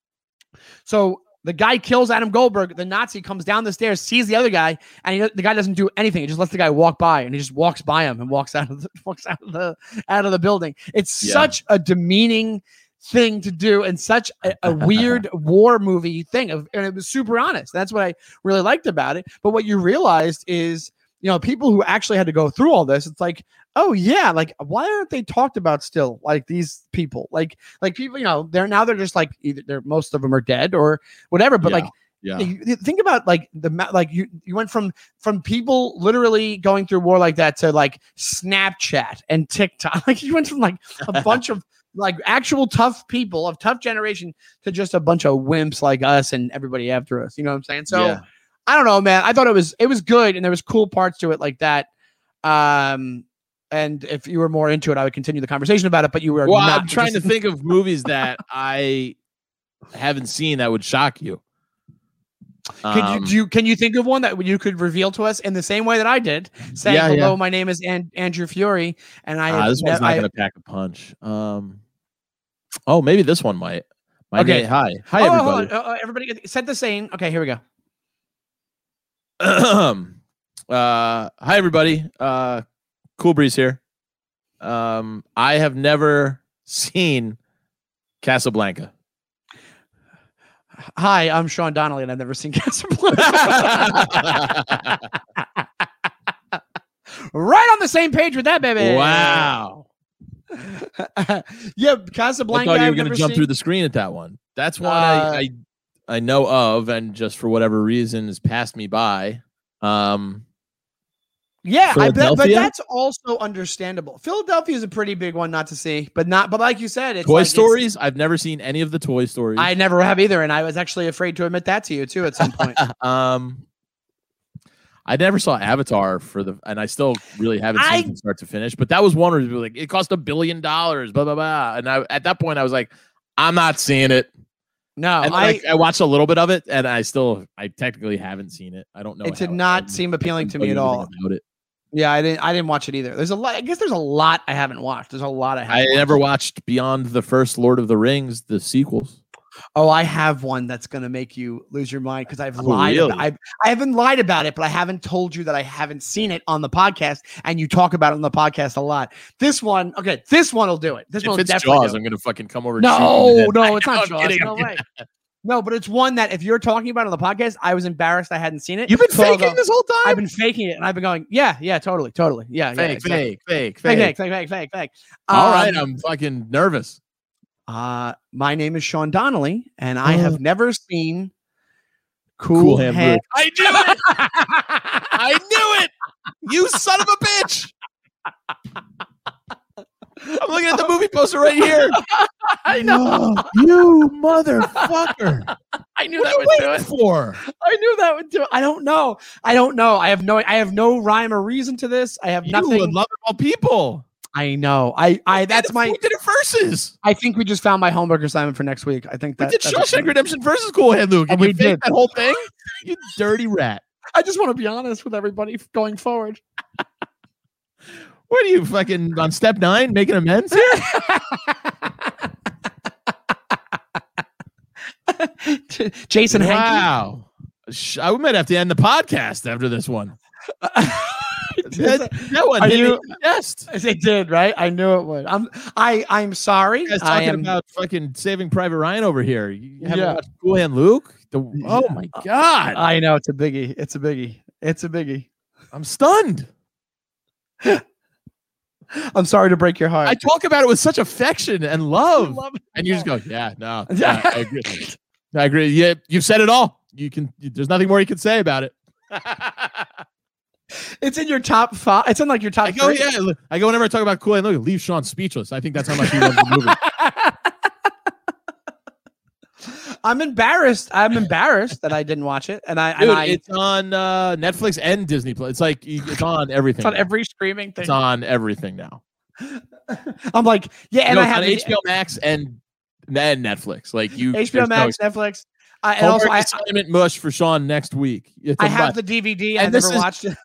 So the guy kills Adam Goldberg. The Nazi comes down the stairs, sees the other guy, and the guy doesn't do anything. He just lets the guy walk by, and he just walks by him and walks out of the building. It's such a demeaning thing to do, and such a weird war movie thing, and it was super honest. That's what I really liked about it. But what you realized is, you know, people who actually had to go through all this, it's like, oh yeah, like, why aren't they talked about still? Like, these people, like people, you know, they're just like, either most of them are dead or whatever, but like, yeah, think about like you went from people literally going through war like that to like Snapchat and TikTok. Like, you went from like a bunch of like actual tough people of tough generation to just a bunch of wimps like us and everybody after us. You know what I'm saying? So I don't know, man. I thought it was good, and there was cool parts to it like that. And if you were more into it, I would continue the conversation about it, but you were not. I'm trying to think of movies that I haven't seen that would shock you. Can you think of one that you could reveal to us in the same way that I did? Say, hello, my name is Andrew Fiore, and this one's not going to pack a punch. Oh, maybe this one might. Hi, everybody. Everybody, set the scene. Okay, here we go. Hi, everybody. Cool Breeze here. I have never seen Casablanca. Hi, I'm Sean Donnelly, and I've never seen Casablanca. Right on the same page with that, baby. Wow. Yeah, Casablanca. I thought you were going to jump through the screen at that one. That's one I know of, and just for whatever reason has passed me by. Yeah, I bet, but that's also understandable. Philadelphia is a pretty big one not to see, but like you said, it's Toy Stories. I've never seen any of the Toy Stories. I never have either, and I was actually afraid to admit that to you too at some point. I never saw Avatar and I still really haven't seen it from start to finish. But that was one where it was like it cost $1 billion, blah blah blah. And I, at that point, I was like, I'm not seeing it. No, and I watched a little bit of it, and I technically haven't seen it. I don't know. It did not seem appealing to me at all. Yeah, I didn't watch it either. There's a lot. I guess there's a lot I haven't watched. There's a lot I never watched beyond the first Lord of the Rings, the sequels. Oh, I have one that's gonna make you lose your mind because I've lied. Really? I haven't lied about it, but I haven't told you that I haven't seen it on the podcast, and you talk about it on the podcast a lot. This one, okay, this one will do it. This one will definitely. Jaws, I'm gonna fucking come over. No, it's not Jaws. No way. No, but it's one that if you're talking about it on the podcast, I was embarrassed I hadn't seen it. You've been faking this whole time? I've been faking it, and I've been going, yeah, totally. Yeah, fake. All right, I'm fucking nervous. My name is Sean Donnelly, and I have never seen Cool Hand Luke. I knew it! I knew it! You son of a bitch! I'm looking at the movie poster right here. I know. No, you motherfucker. I knew that would do it. I knew that would do it. I don't know. I have no rhyme or reason to this. I have nothing. You would love all people. I know. We did it versus. I think we just found my homework assignment for next week. I think that we did Shawshank Redemption versus Cool Hand Luke. And we did that whole thing. You dirty rat. I just want to be honest with everybody going forward. What are you fucking on step 9 making amends? Jason Hanke. Wow. I might have to end the podcast after this one. That one did best. It did, right? I knew it would. I'm sorry. You guys talking about fucking Saving Private Ryan over here. You haven't watched Cool Hand Luke? Oh my God. I know. It's a biggie. I'm stunned. I'm sorry to break your heart. I talk about it with such affection and love. And you just go, I agree. I agree. Yeah, you've said it all. There's nothing more you can say about it. It's in your top 5. It's in like your top 3. Yeah, I go whenever I talk about Cool Hand Luke, leave Sean speechless. I think that's how much he loves the movie. I'm embarrassed that I didn't watch it. It's on Netflix and Disney Plus. It's like it's on everything. It's on every streaming thing. It's on everything now. I'm like, I have HBO Max and Netflix. Like you, HBO Max, Netflix. I assignment mush for Sean next week. I have the DVD. I never watched it.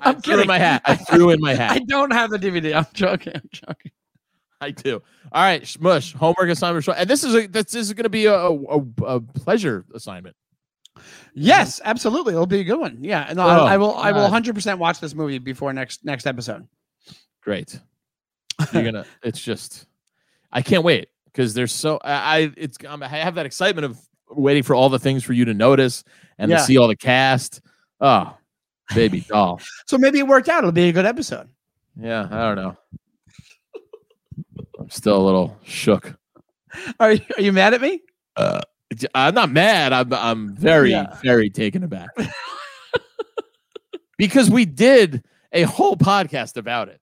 I'm kidding. I threw in my hat. I don't have the DVD. I'm joking. I do. All right, mush. Homework assignment for Sean. And this is going to be a pleasure assignment. Yes, absolutely. It'll be a good one. Yeah. No, I will 100% watch this movie before next episode. Great. It's just. I can't wait. Because there's I have that excitement of waiting for all the things for you to notice and to see all the cast. Oh, baby doll. So maybe it worked out. It'll be a good episode. Yeah, I don't know. I'm still a little shook. Are you mad at me? I'm not mad. I'm very very taken aback because we did a whole podcast about it.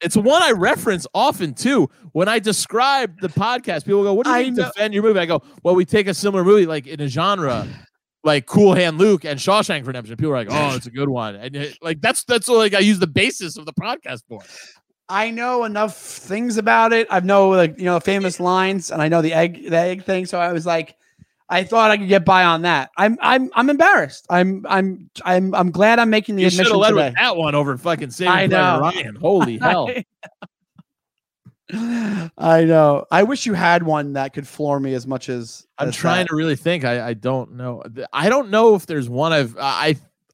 It's one I reference often, too. When I describe the podcast, people go, what do you mean defend your movie? I go, well, we take a similar movie, like in a genre, like Cool Hand Luke and Shawshank Redemption. People are like, oh, it's a good one. And that's like I use the basis of the podcast for. I know enough things about it. I know, famous lines, and I know the egg thing. So I was like, I thought I could get by on that. I'm embarrassed. I'm glad I'm making the admission. You should have led with that one over fucking Saving Private Ryan. Holy hell! I know. I wish you had one that could floor me as much as I'm trying to really think. I don't know. I don't know if there's one. I've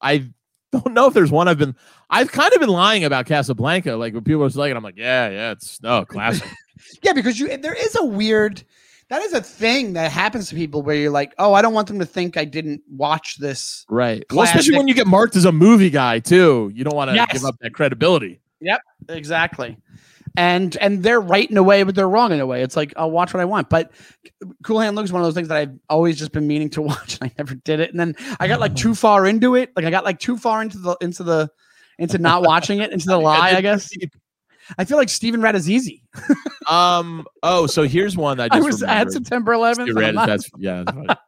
kind of been lying about Casablanca. Like when people are like, and I'm like, it's classic. Yeah, because there is a weird. That is a thing that happens to people where you're like, oh, I don't want them to think I didn't watch this. Right. Well, especially when you get marked as a movie guy, too. You don't want to give up that credibility. Yep, exactly. And they're right in a way, but they're wrong in a way. It's like, I'll watch what I want. But Cool Hand Luke is one of those things that I've always just been meaning to watch, and I never did it. And then I got like too far into it. Like I got like too far into not watching it, into the lie, I guess. I feel like Steven read is easy. So here's one that I had September 11th.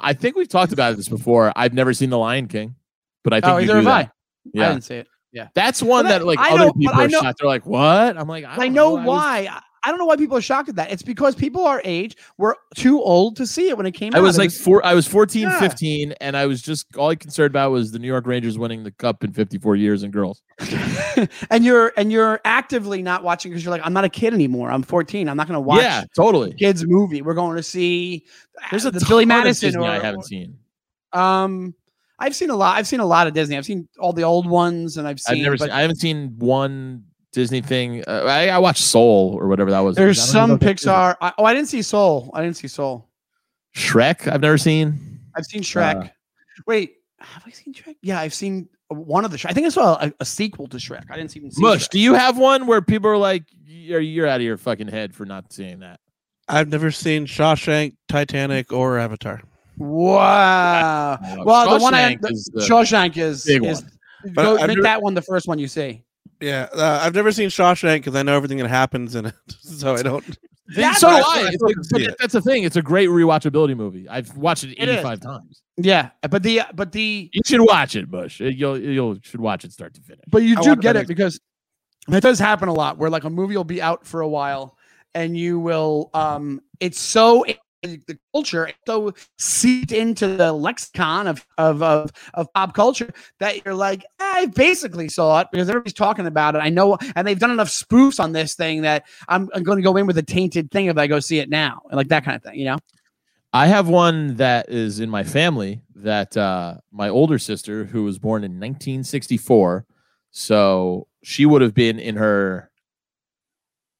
I think we've talked about this before. I've never seen The Lion King, but I think either have I. Yeah. I didn't see it. Yeah, that's one that like other people are shocked. They're like, "What?" I'm like, "I know why." I don't know why people are shocked at that. It's because people our age were too old to see it when it came out. I was 14, 15, and I was just all I concerned about was the New York Rangers winning the cup in 54 years and girls. and you're actively not watching because you're like, I'm not a kid anymore. I'm 14. I'm not going to watch kids movie. We're going to see the Billy Madison I haven't seen. I've seen a lot. I've seen a lot of Disney. I've seen all the old ones, and I haven't seen one Disney thing. I watched Soul or whatever that was. There's some Pixar. I didn't see Soul. Shrek. I've never seen. I've seen Shrek. Wait, have I seen Shrek? Yeah, I've seen one of the. I think I saw a sequel to Shrek. I didn't even see. Mush, do you have one where people are like, "You're out of your fucking head for not seeing that"? I've never seen Shawshank, Titanic, or Avatar. Wow. Well, Shawshank, Shawshank is go, make never, that one the first one you see. Yeah, I've never seen Shawshank because I know everything that happens in it, so I don't. That's the thing. It's a great rewatchability movie. I've watched it 85 times. Yeah, but you should watch it, Bush. You'll should watch it start to finish. But you do get it because that does happen a lot, where like a movie will be out for a while, and you will. It's so. The culture so seeped into the lexicon of pop culture that you're like, I basically saw it because everybody's talking about it. I know, and they've done enough spoofs on this thing that I'm going to go in with a tainted thing if I go see it now, and like that kind of thing, you know. I have one that is in my family that my older sister, who was born in 1964, so she would have been in her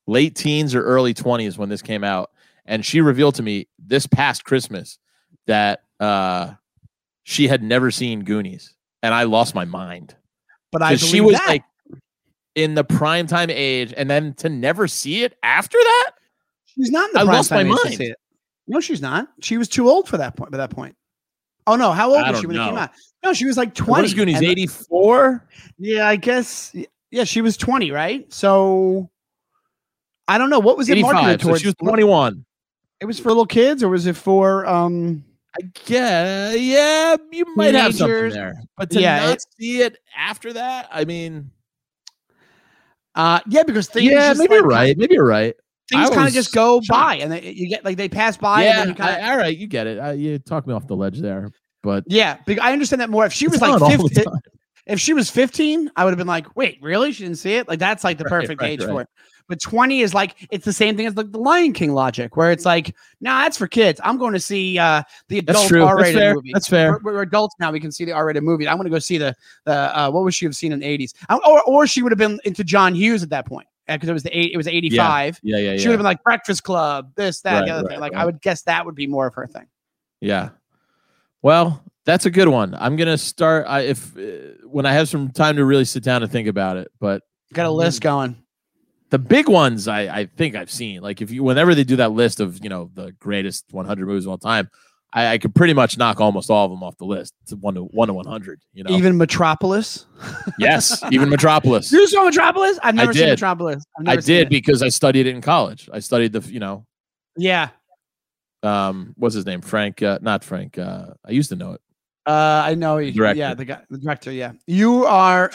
late teens or early 20s when this came out. And she revealed to me this past Christmas that she had never seen Goonies, and I lost my mind. But she was like in the primetime age, and then to never see it after that, she's not. In the I lost my mind. To see it. No, she's not. She was too old for that point. By that point, oh no, how old was she when it came out? No, she was like 20. What is Goonies? 84. Yeah, I guess. Yeah, she was 20, right? So I don't know what was it marketed towards. So she was 21. It was for little kids, or was it for? I guess, yeah, you might have something there, but to not see it after that, I mean, because things. Yeah, maybe you're right. Things kind of just go by, and you get like they pass by. Yeah, and then all right, you get it. You talk me off the ledge there, but yeah, I understand that more. If she was like 15, I would have been like, wait, really? She didn't see it? Like that's like the perfect age for it. But 20 is like, it's the same thing as like the Lion King logic, where it's like, nah, that's for kids. I'm going to see the adult R-rated movie. That's fair. We're adults now. We can see the R-rated movie. I'm going to go see the what would she have seen in the 80s? Or she would have been into John Hughes at that point, because it was 85. Yeah. She would have been like Breakfast Club, this, that, the other thing. Like I would guess that would be more of her thing. Yeah. Well, that's a good one. I'm going to start when I have some time to really sit down and think about it. But got a list going. The big ones I think I've seen. Like whenever they do that list of, the greatest 100 movies of all time, I could pretty much knock almost all of them off the list. It's 1 to 100, Even Metropolis? Yes, even Metropolis. You saw Metropolis? I've never seen Metropolis. Because I studied it in college. I studied the. Yeah. What's his name? Frank, not Frank. I used to know it. I know. The director. Yeah. You are.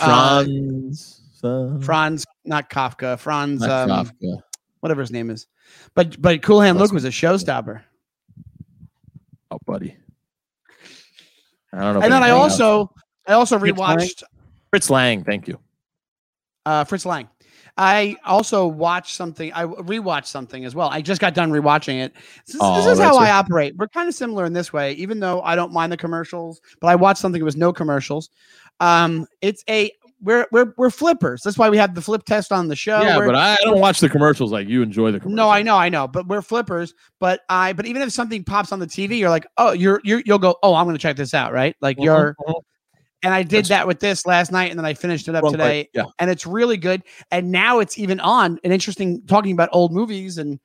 Franz, not Kafka. Franz, Kafka. Whatever his name is, but Cool Hand Luke was a showstopper. Oh, buddy, I don't know. And then I also rewatched Fritz Lang. Thank you, Fritz Lang. I also watched something. I rewatched something as well. I just got done rewatching it. This is how I operate. We're kind of similar in this way, even though I don't mind the commercials. But I watched something that was no commercials. We're flippers. That's why we have the flip test on the show. Yeah, but I don't watch the commercials like you enjoy the commercials. No, I know. But we're flippers. But even if something pops on the TV, you're like, oh, you'll go, oh, I'm going to check this out, right? Like you're, And I did that with this last night, and then I finished it up today. Yeah. And it's really good. And now it's even on an interesting talking about old movies, and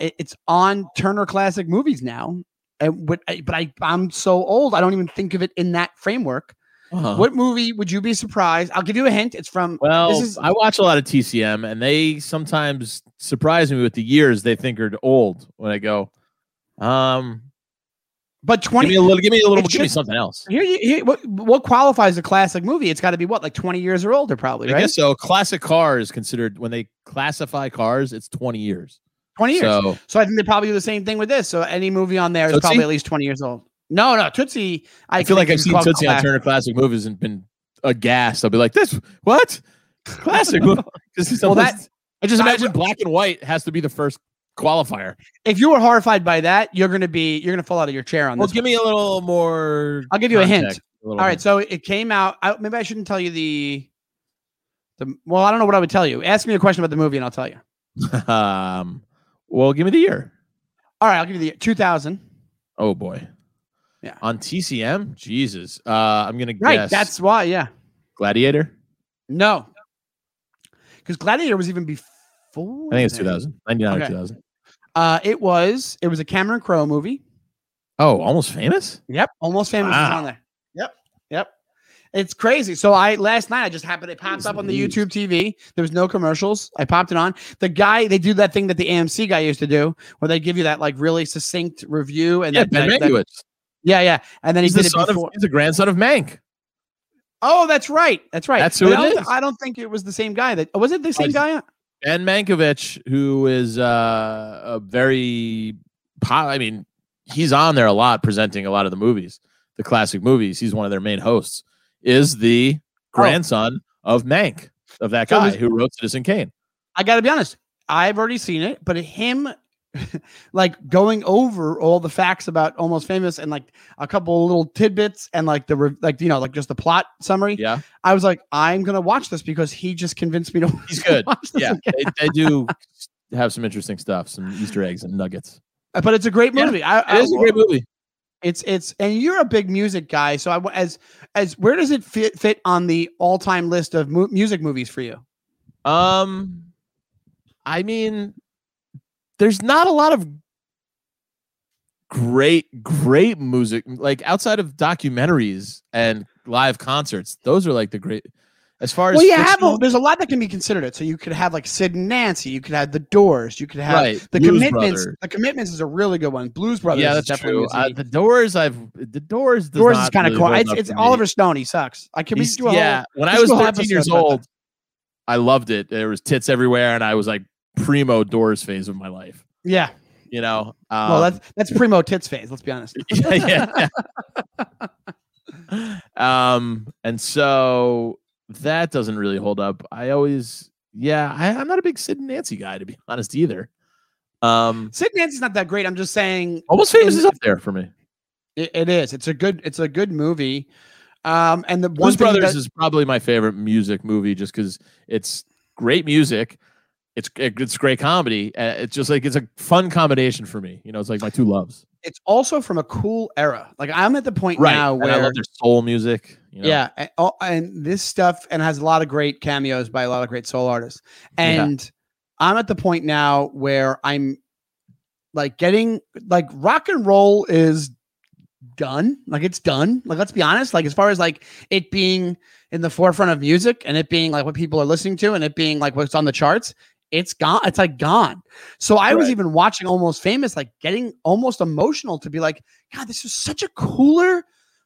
it's on Turner Classic Movies now. And but I'm so old, I don't even think of it in that framework. Uh-huh. What movie would you be surprised? I'll give you a hint. It's from I watch a lot of TCM, and they sometimes surprise me with the years they think are old when I go. But 20. Give me something else. Here, what qualifies a classic movie? It's got to be what, like 20 years or older, probably, right? I guess so. Classic cars considered when they classify cars, it's 20 years. 20 years. So I think they probably do the same thing with this. So any movie on there is probably at least 20 years old. No, Tootsie. I feel like I've seen Tootsie on Turner Classic Movies and been aghast. I'll be like, this what classic? I just imagine black and white has to be the first qualifier. If you were horrified by that, you're gonna fall out of your chair on this. Well, give me a little more. I'll give you a hint. All right, so it came out. Maybe I shouldn't tell you the. Well, I don't know what I would tell you. Ask me a question about the movie and I'll tell you. Well, give me the year. All right, I'll give you the year 2000. Oh boy. Yeah. On TCM? Jesus. I'm going to guess. Right, that's why, yeah. Gladiator? No. Because Gladiator was even before. I think it's 2000. 99 or 2000. It was a Cameron Crowe movie. Oh, Almost Famous? Yep, Almost Famous is on there. Yep. It's crazy. So last night I just happened. It popped up on the YouTube TV. There was no commercials. I popped it on. The guy, they do that thing that the AMC guy used to do, where they give you that like really succinct review. And Yeah. And then he's he's the grandson of Mank. Oh, that's right. That's who it is. I don't think it was the same guy. Was it the same guy? Ben Mankiewicz, who is a very he's on there a lot, presenting a lot of the movies, the classic movies. He's one of their main hosts, is the grandson of Mank, of that guy who wrote Citizen Kane. I got to be honest. I've already seen it, but him... like going over all the facts about Almost Famous and like a couple of little tidbits and like just the plot summary. Yeah, I was like, I'm gonna watch this because he just convinced me to. He's good. Yeah, they do have some interesting stuff, some Easter eggs and nuggets. But it's a great movie. Yeah, it is a great movie. It's and you're a big music guy, so where does it fit on the all time list of music movies for you? I mean. There's not a lot of great music, like outside of documentaries and live concerts. Those are like the great. As far as there's a lot that can be considered it. So you could have like Sid and Nancy, you could have The Doors, you could have the Blues Commitments. Brother. The Commitments is a really good one. Blues Brothers. Yeah, that's true. The Doors is kind of cool. It's Oliver Stone. He sucks. When I was 13 years old, I loved it. There was tits everywhere, and I was like. Primo Doors phase of my life. Yeah. You know, well, that's primo tits phase. Let's be honest. Yeah. And so that doesn't really hold up. I'm not a big Sid and Nancy guy, to be honest, either. Sid and Nancy's not that great. I'm just saying Almost Famous is up there for me. It is. It's a good movie. And the Blues Brothers is probably my favorite music movie just because it's great music. It's great comedy. It's just like it's a fun combination for me. You know, it's like my two loves. It's also from a cool era. Like I'm at the point now where I love their soul music. You know? Yeah, and this stuff and has a lot of great cameos by a lot of great soul artists. And I'm at the point now where I'm like getting like rock and roll is done. Like it's done. Like let's be honest. Like as far as like it being in the forefront of music and it being like what people are listening to and it being like what's on the charts. It's gone. It's like gone. So I was even watching Almost Famous, like getting almost emotional to be like, God, this is such a cooler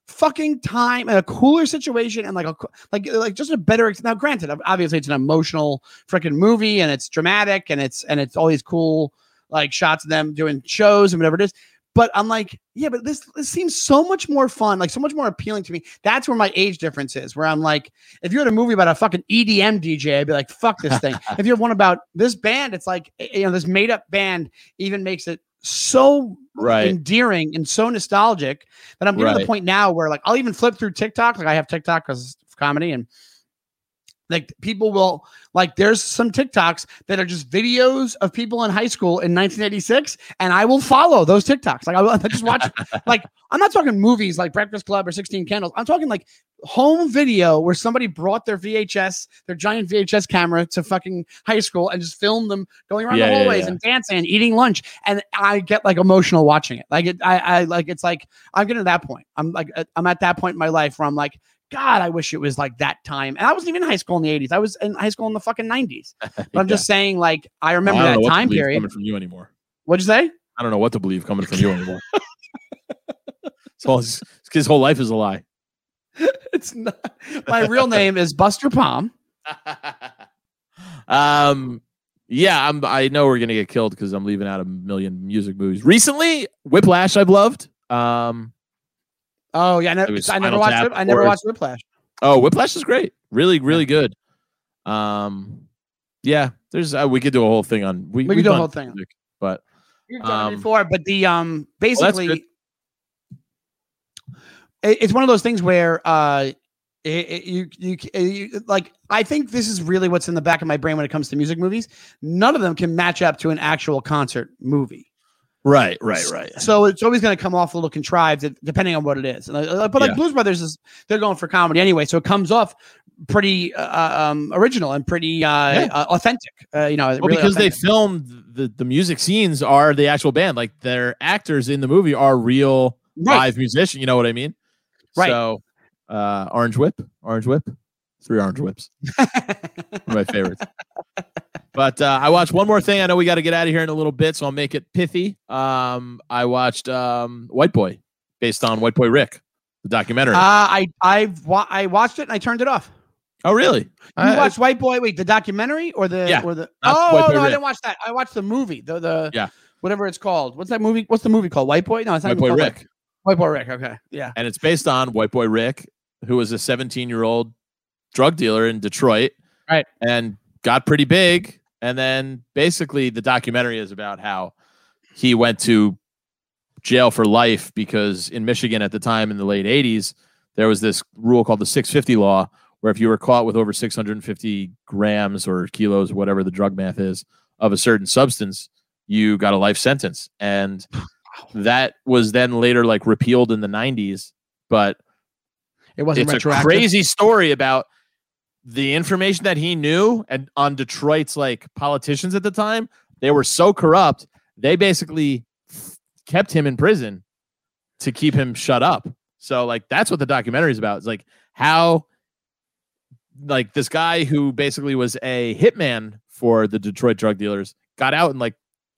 fucking time and a cooler situation. And like, just a better. Now, granted, obviously it's an emotional freaking movie and it's dramatic and it's all these cool like shots of them doing shows and whatever it is. But I'm like, yeah, but this seems so much more fun, like so much more appealing to me. That's where my age difference is, where I'm like, if you had a movie about a fucking EDM DJ, I'd be like, fuck this thing. If you have one about this band, it's like, you know, this made up band even makes it so endearing and so nostalgic that I'm getting to the point now where like I'll even flip through TikTok. Like I have TikTok because it's comedy and like people will like there's some TikToks that are just videos of people in high school in 1986 and I will follow those TikToks. Like I will just watch like I'm not talking movies like Breakfast Club or 16 Candles. I'm talking like home video where somebody brought their VHS, their giant VHS camera to fucking high school and just filmed them going around the hallways and dancing and eating lunch. And I get like emotional watching it. Like I'm getting to that point. I'm at that point in my life where I'm like, God, I wish it was like that time. And I wasn't even in high school in the 80s. I was in high school in the fucking 90s. But I'm just saying, like, I remember that time period. Coming from you anymore. What'd you say? I don't know what to believe coming from you anymore. It's his whole life is a lie. It's not. My real name is Buster Palm. I know we're gonna get killed because I'm leaving out a million music movies. Recently, Whiplash, I've loved. I never watched Whiplash. Oh, Whiplash is great. Really, really good. There's we could do a whole thing on. We could do a whole thing, music, but you've done it before. But the basically. It's one of those things where I think this is really what's in the back of my brain when it comes to music movies. None of them can match up to an actual concert movie. Right. So it's always going to come off a little contrived depending on what it is. But Blues Brothers, they're going for comedy anyway. So it comes off pretty original and pretty authentic. Because authentic. They filmed the music scenes are the actual band. Like their actors in the movie are real live musician. You know what I mean? Right. So, Orange Whip, 3 Orange Whips. My favorites. But I watched one more thing. I know we got to get out of here in a little bit, so I'll make it pithy. I watched White Boy, based on White Boy Rick, the documentary. I watched it and I turned it off. Oh, really? You watched White Boy? Wait, the documentary or the? I didn't watch that. I watched the movie. The whatever it's called. What's that movie? What's the movie called? White Boy? No, it's not White Boy Rick. White Boy Rick, okay, yeah. And it's based on White Boy Rick, who was a 17-year-old drug dealer in Detroit. Right. And got pretty big. And then basically the documentary is about how he went to jail for life because in Michigan at the time in the late 80s, there was this rule called the 650 law, where if you were caught with over 650 grams or kilos, whatever the drug math is, of a certain substance, you got a life sentence. And... that was then later like repealed in the 90s, but it wasn't retroactive. A crazy story about the information that he knew and on Detroit's like politicians at the time. They were so corrupt. They basically kept him in prison to keep him shut up. So like, that's what the documentary is about. It's like how like this guy who basically was a hitman for the Detroit drug dealers got out in like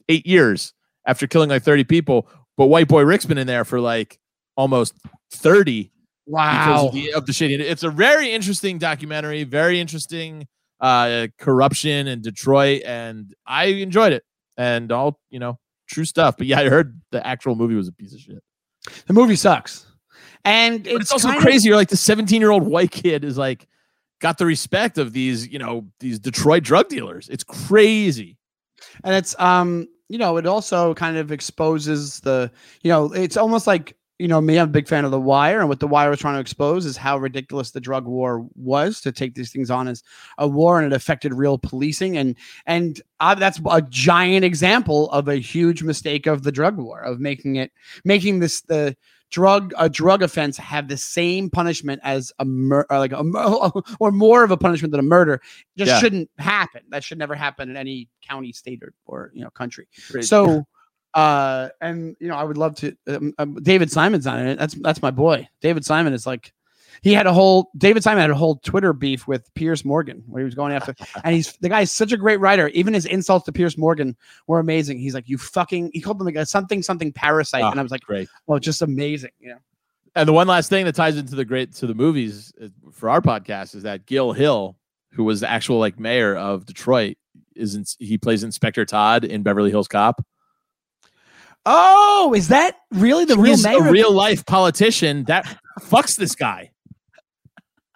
8 years. After killing like 30 people, but White Boy Rick's been in there for like almost 30. Wow. Because of the shit. It's a very interesting documentary, very interesting corruption in Detroit, and I enjoyed it. And all, true stuff. But yeah, I heard the actual movie was a piece of shit. The movie sucks. And it's also crazy. You're like the 17-year-old white kid is like got the respect of these Detroit drug dealers. It's crazy. And it's it also kind of exposes it's almost like, me, I'm a big fan of The Wire, and what The Wire was trying to expose is how ridiculous the drug war was to take these things on as a war, and it affected real policing. And that's a giant example of a huge mistake of the drug war, of making a drug offense have the same punishment as or more of a punishment than a murder. Just shouldn't happen. That should never happen in any county, state, or country. Great. So, I would love to. David Simon's on it. That's my boy. David Simon is like, David Simon had a whole Twitter beef with Piers Morgan, where he was going after, and the guy's such a great writer. Even his insults to Piers Morgan were amazing. He's like, he called them like a something parasite. And I was like, great. Well, just amazing. Yeah. And the one last thing that ties into the movies for our podcast is that Gil Hill, who was the actual like mayor of Detroit, he plays Inspector Todd in Beverly Hills Cop. Oh, is that really the real mayor? He's a real life politician that fucks this guy.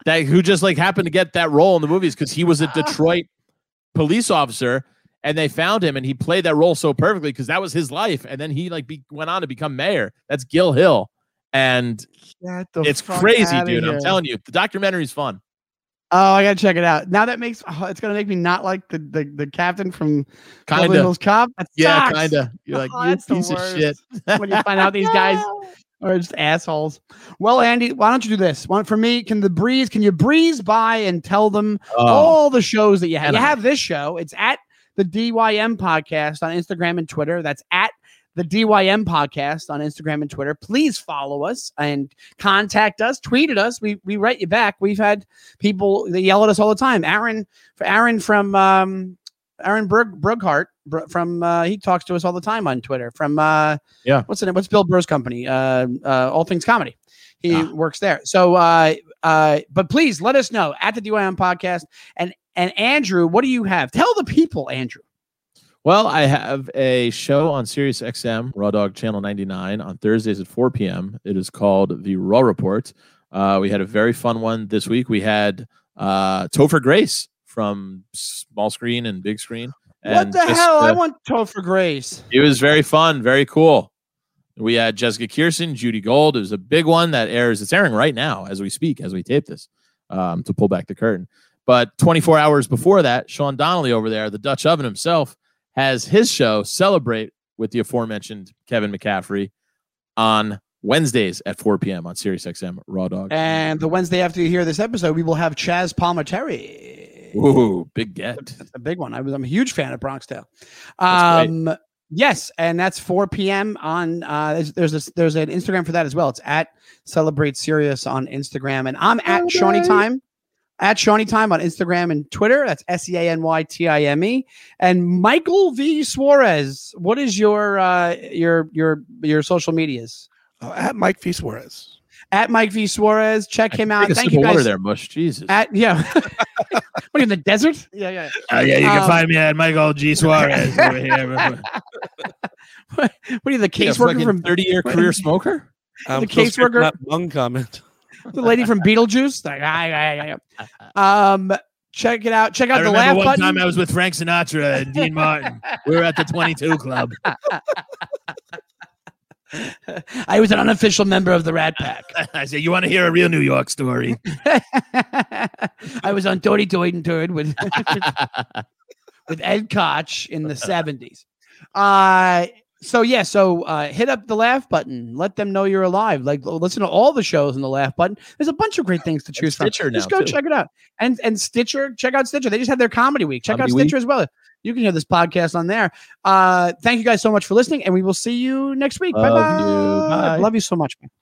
That who just like happened to get that role in the movies because he was a Detroit police officer and they found him and he played that role so perfectly because that was his life. And then he like went on to become mayor. That's Gil Hill. And it's crazy, dude. Here. I'm telling you, the documentary is fun. Oh, I gotta check it out. Now that it's gonna make me not like the captain from Beverly Hills Cop. That sucks. Kinda. You're like, you piece of shit. When you find out these guys Or just assholes. Well, Andy, why don't you do this? One for me, can you breeze by and tell them all the shows that you have? You have this show. It's at the DYM podcast on Instagram and Twitter. That's at the DYM podcast on Instagram and Twitter. Please follow us and contact us, tweet at us. We write you back. We've had people that yell at us all the time. Aaron Burghart from he talks to us all the time on Twitter from what's the name? What's Bill Burr's company? All Things Comedy. He works there. So but please let us know at the DYM podcast. And Andrew, what do you have? Tell the people, Andrew. Well, I have a show on Sirius XM Raw Dog Channel 99 on Thursdays at 4 p.m. It is called The Raw Report. We had a very fun one this week. We had Topher Grace from small screen and big screen. And what the hell? I want Topher Grace. It was very fun, very cool. We had Jessica Kirsten, Judy Gold. It was a big one that airs. It's airing right now as we speak, as we tape this, to pull back the curtain. But 24 hours before that, Sean Donnelly over there, the Dutch Oven himself, has his show Celebrate with the aforementioned Kevin McCaffrey on Wednesdays at 4 p.m. on SiriusXM Raw Dog. And the Wednesday after you hear this episode, we will have Chaz Palminteri. Ooh, big get. That's a big one. I'm a huge fan of Bronx Tale. Yes, and that's 4 p.m. on there's an Instagram for that as well. It's at Celebrate Sirius on Instagram. And I'm at Shawnee Time. At Shawny Time on Instagram and Twitter. That's SEANYTIME. And Michael V. Suarez, what is your social medias? At Mike V. Suarez. At Mike V. Suarez. Check him out. Thank you guys. Water there, Mush. Jesus. What are you in the desert? Yeah. You can find me at Michael G. Suarez over here. What are you, the caseworker from 30-year career smoker? The caseworker. One comment. The lady from Beetlejuice. Like, check it out. Check out the laugh button. One time I was with Frank Sinatra and Dean Martin. We were at the 22 Club. I was an unofficial member of the Rat Pack. I said, you want to hear a real New York story? I was on Doty Doyd and Turd with Ed Koch in the 70s. So hit up the laugh button. Let them know you're alive. Like, listen to all the shows in the laugh button. There's a bunch of great things to choose from. Just go check it out. And Stitcher, check out Stitcher. They just had their comedy week. Check out Stitcher as well. You can hear this podcast on there. Thank you guys so much for listening, and we will see you next week. Bye-bye. Love you so much, man.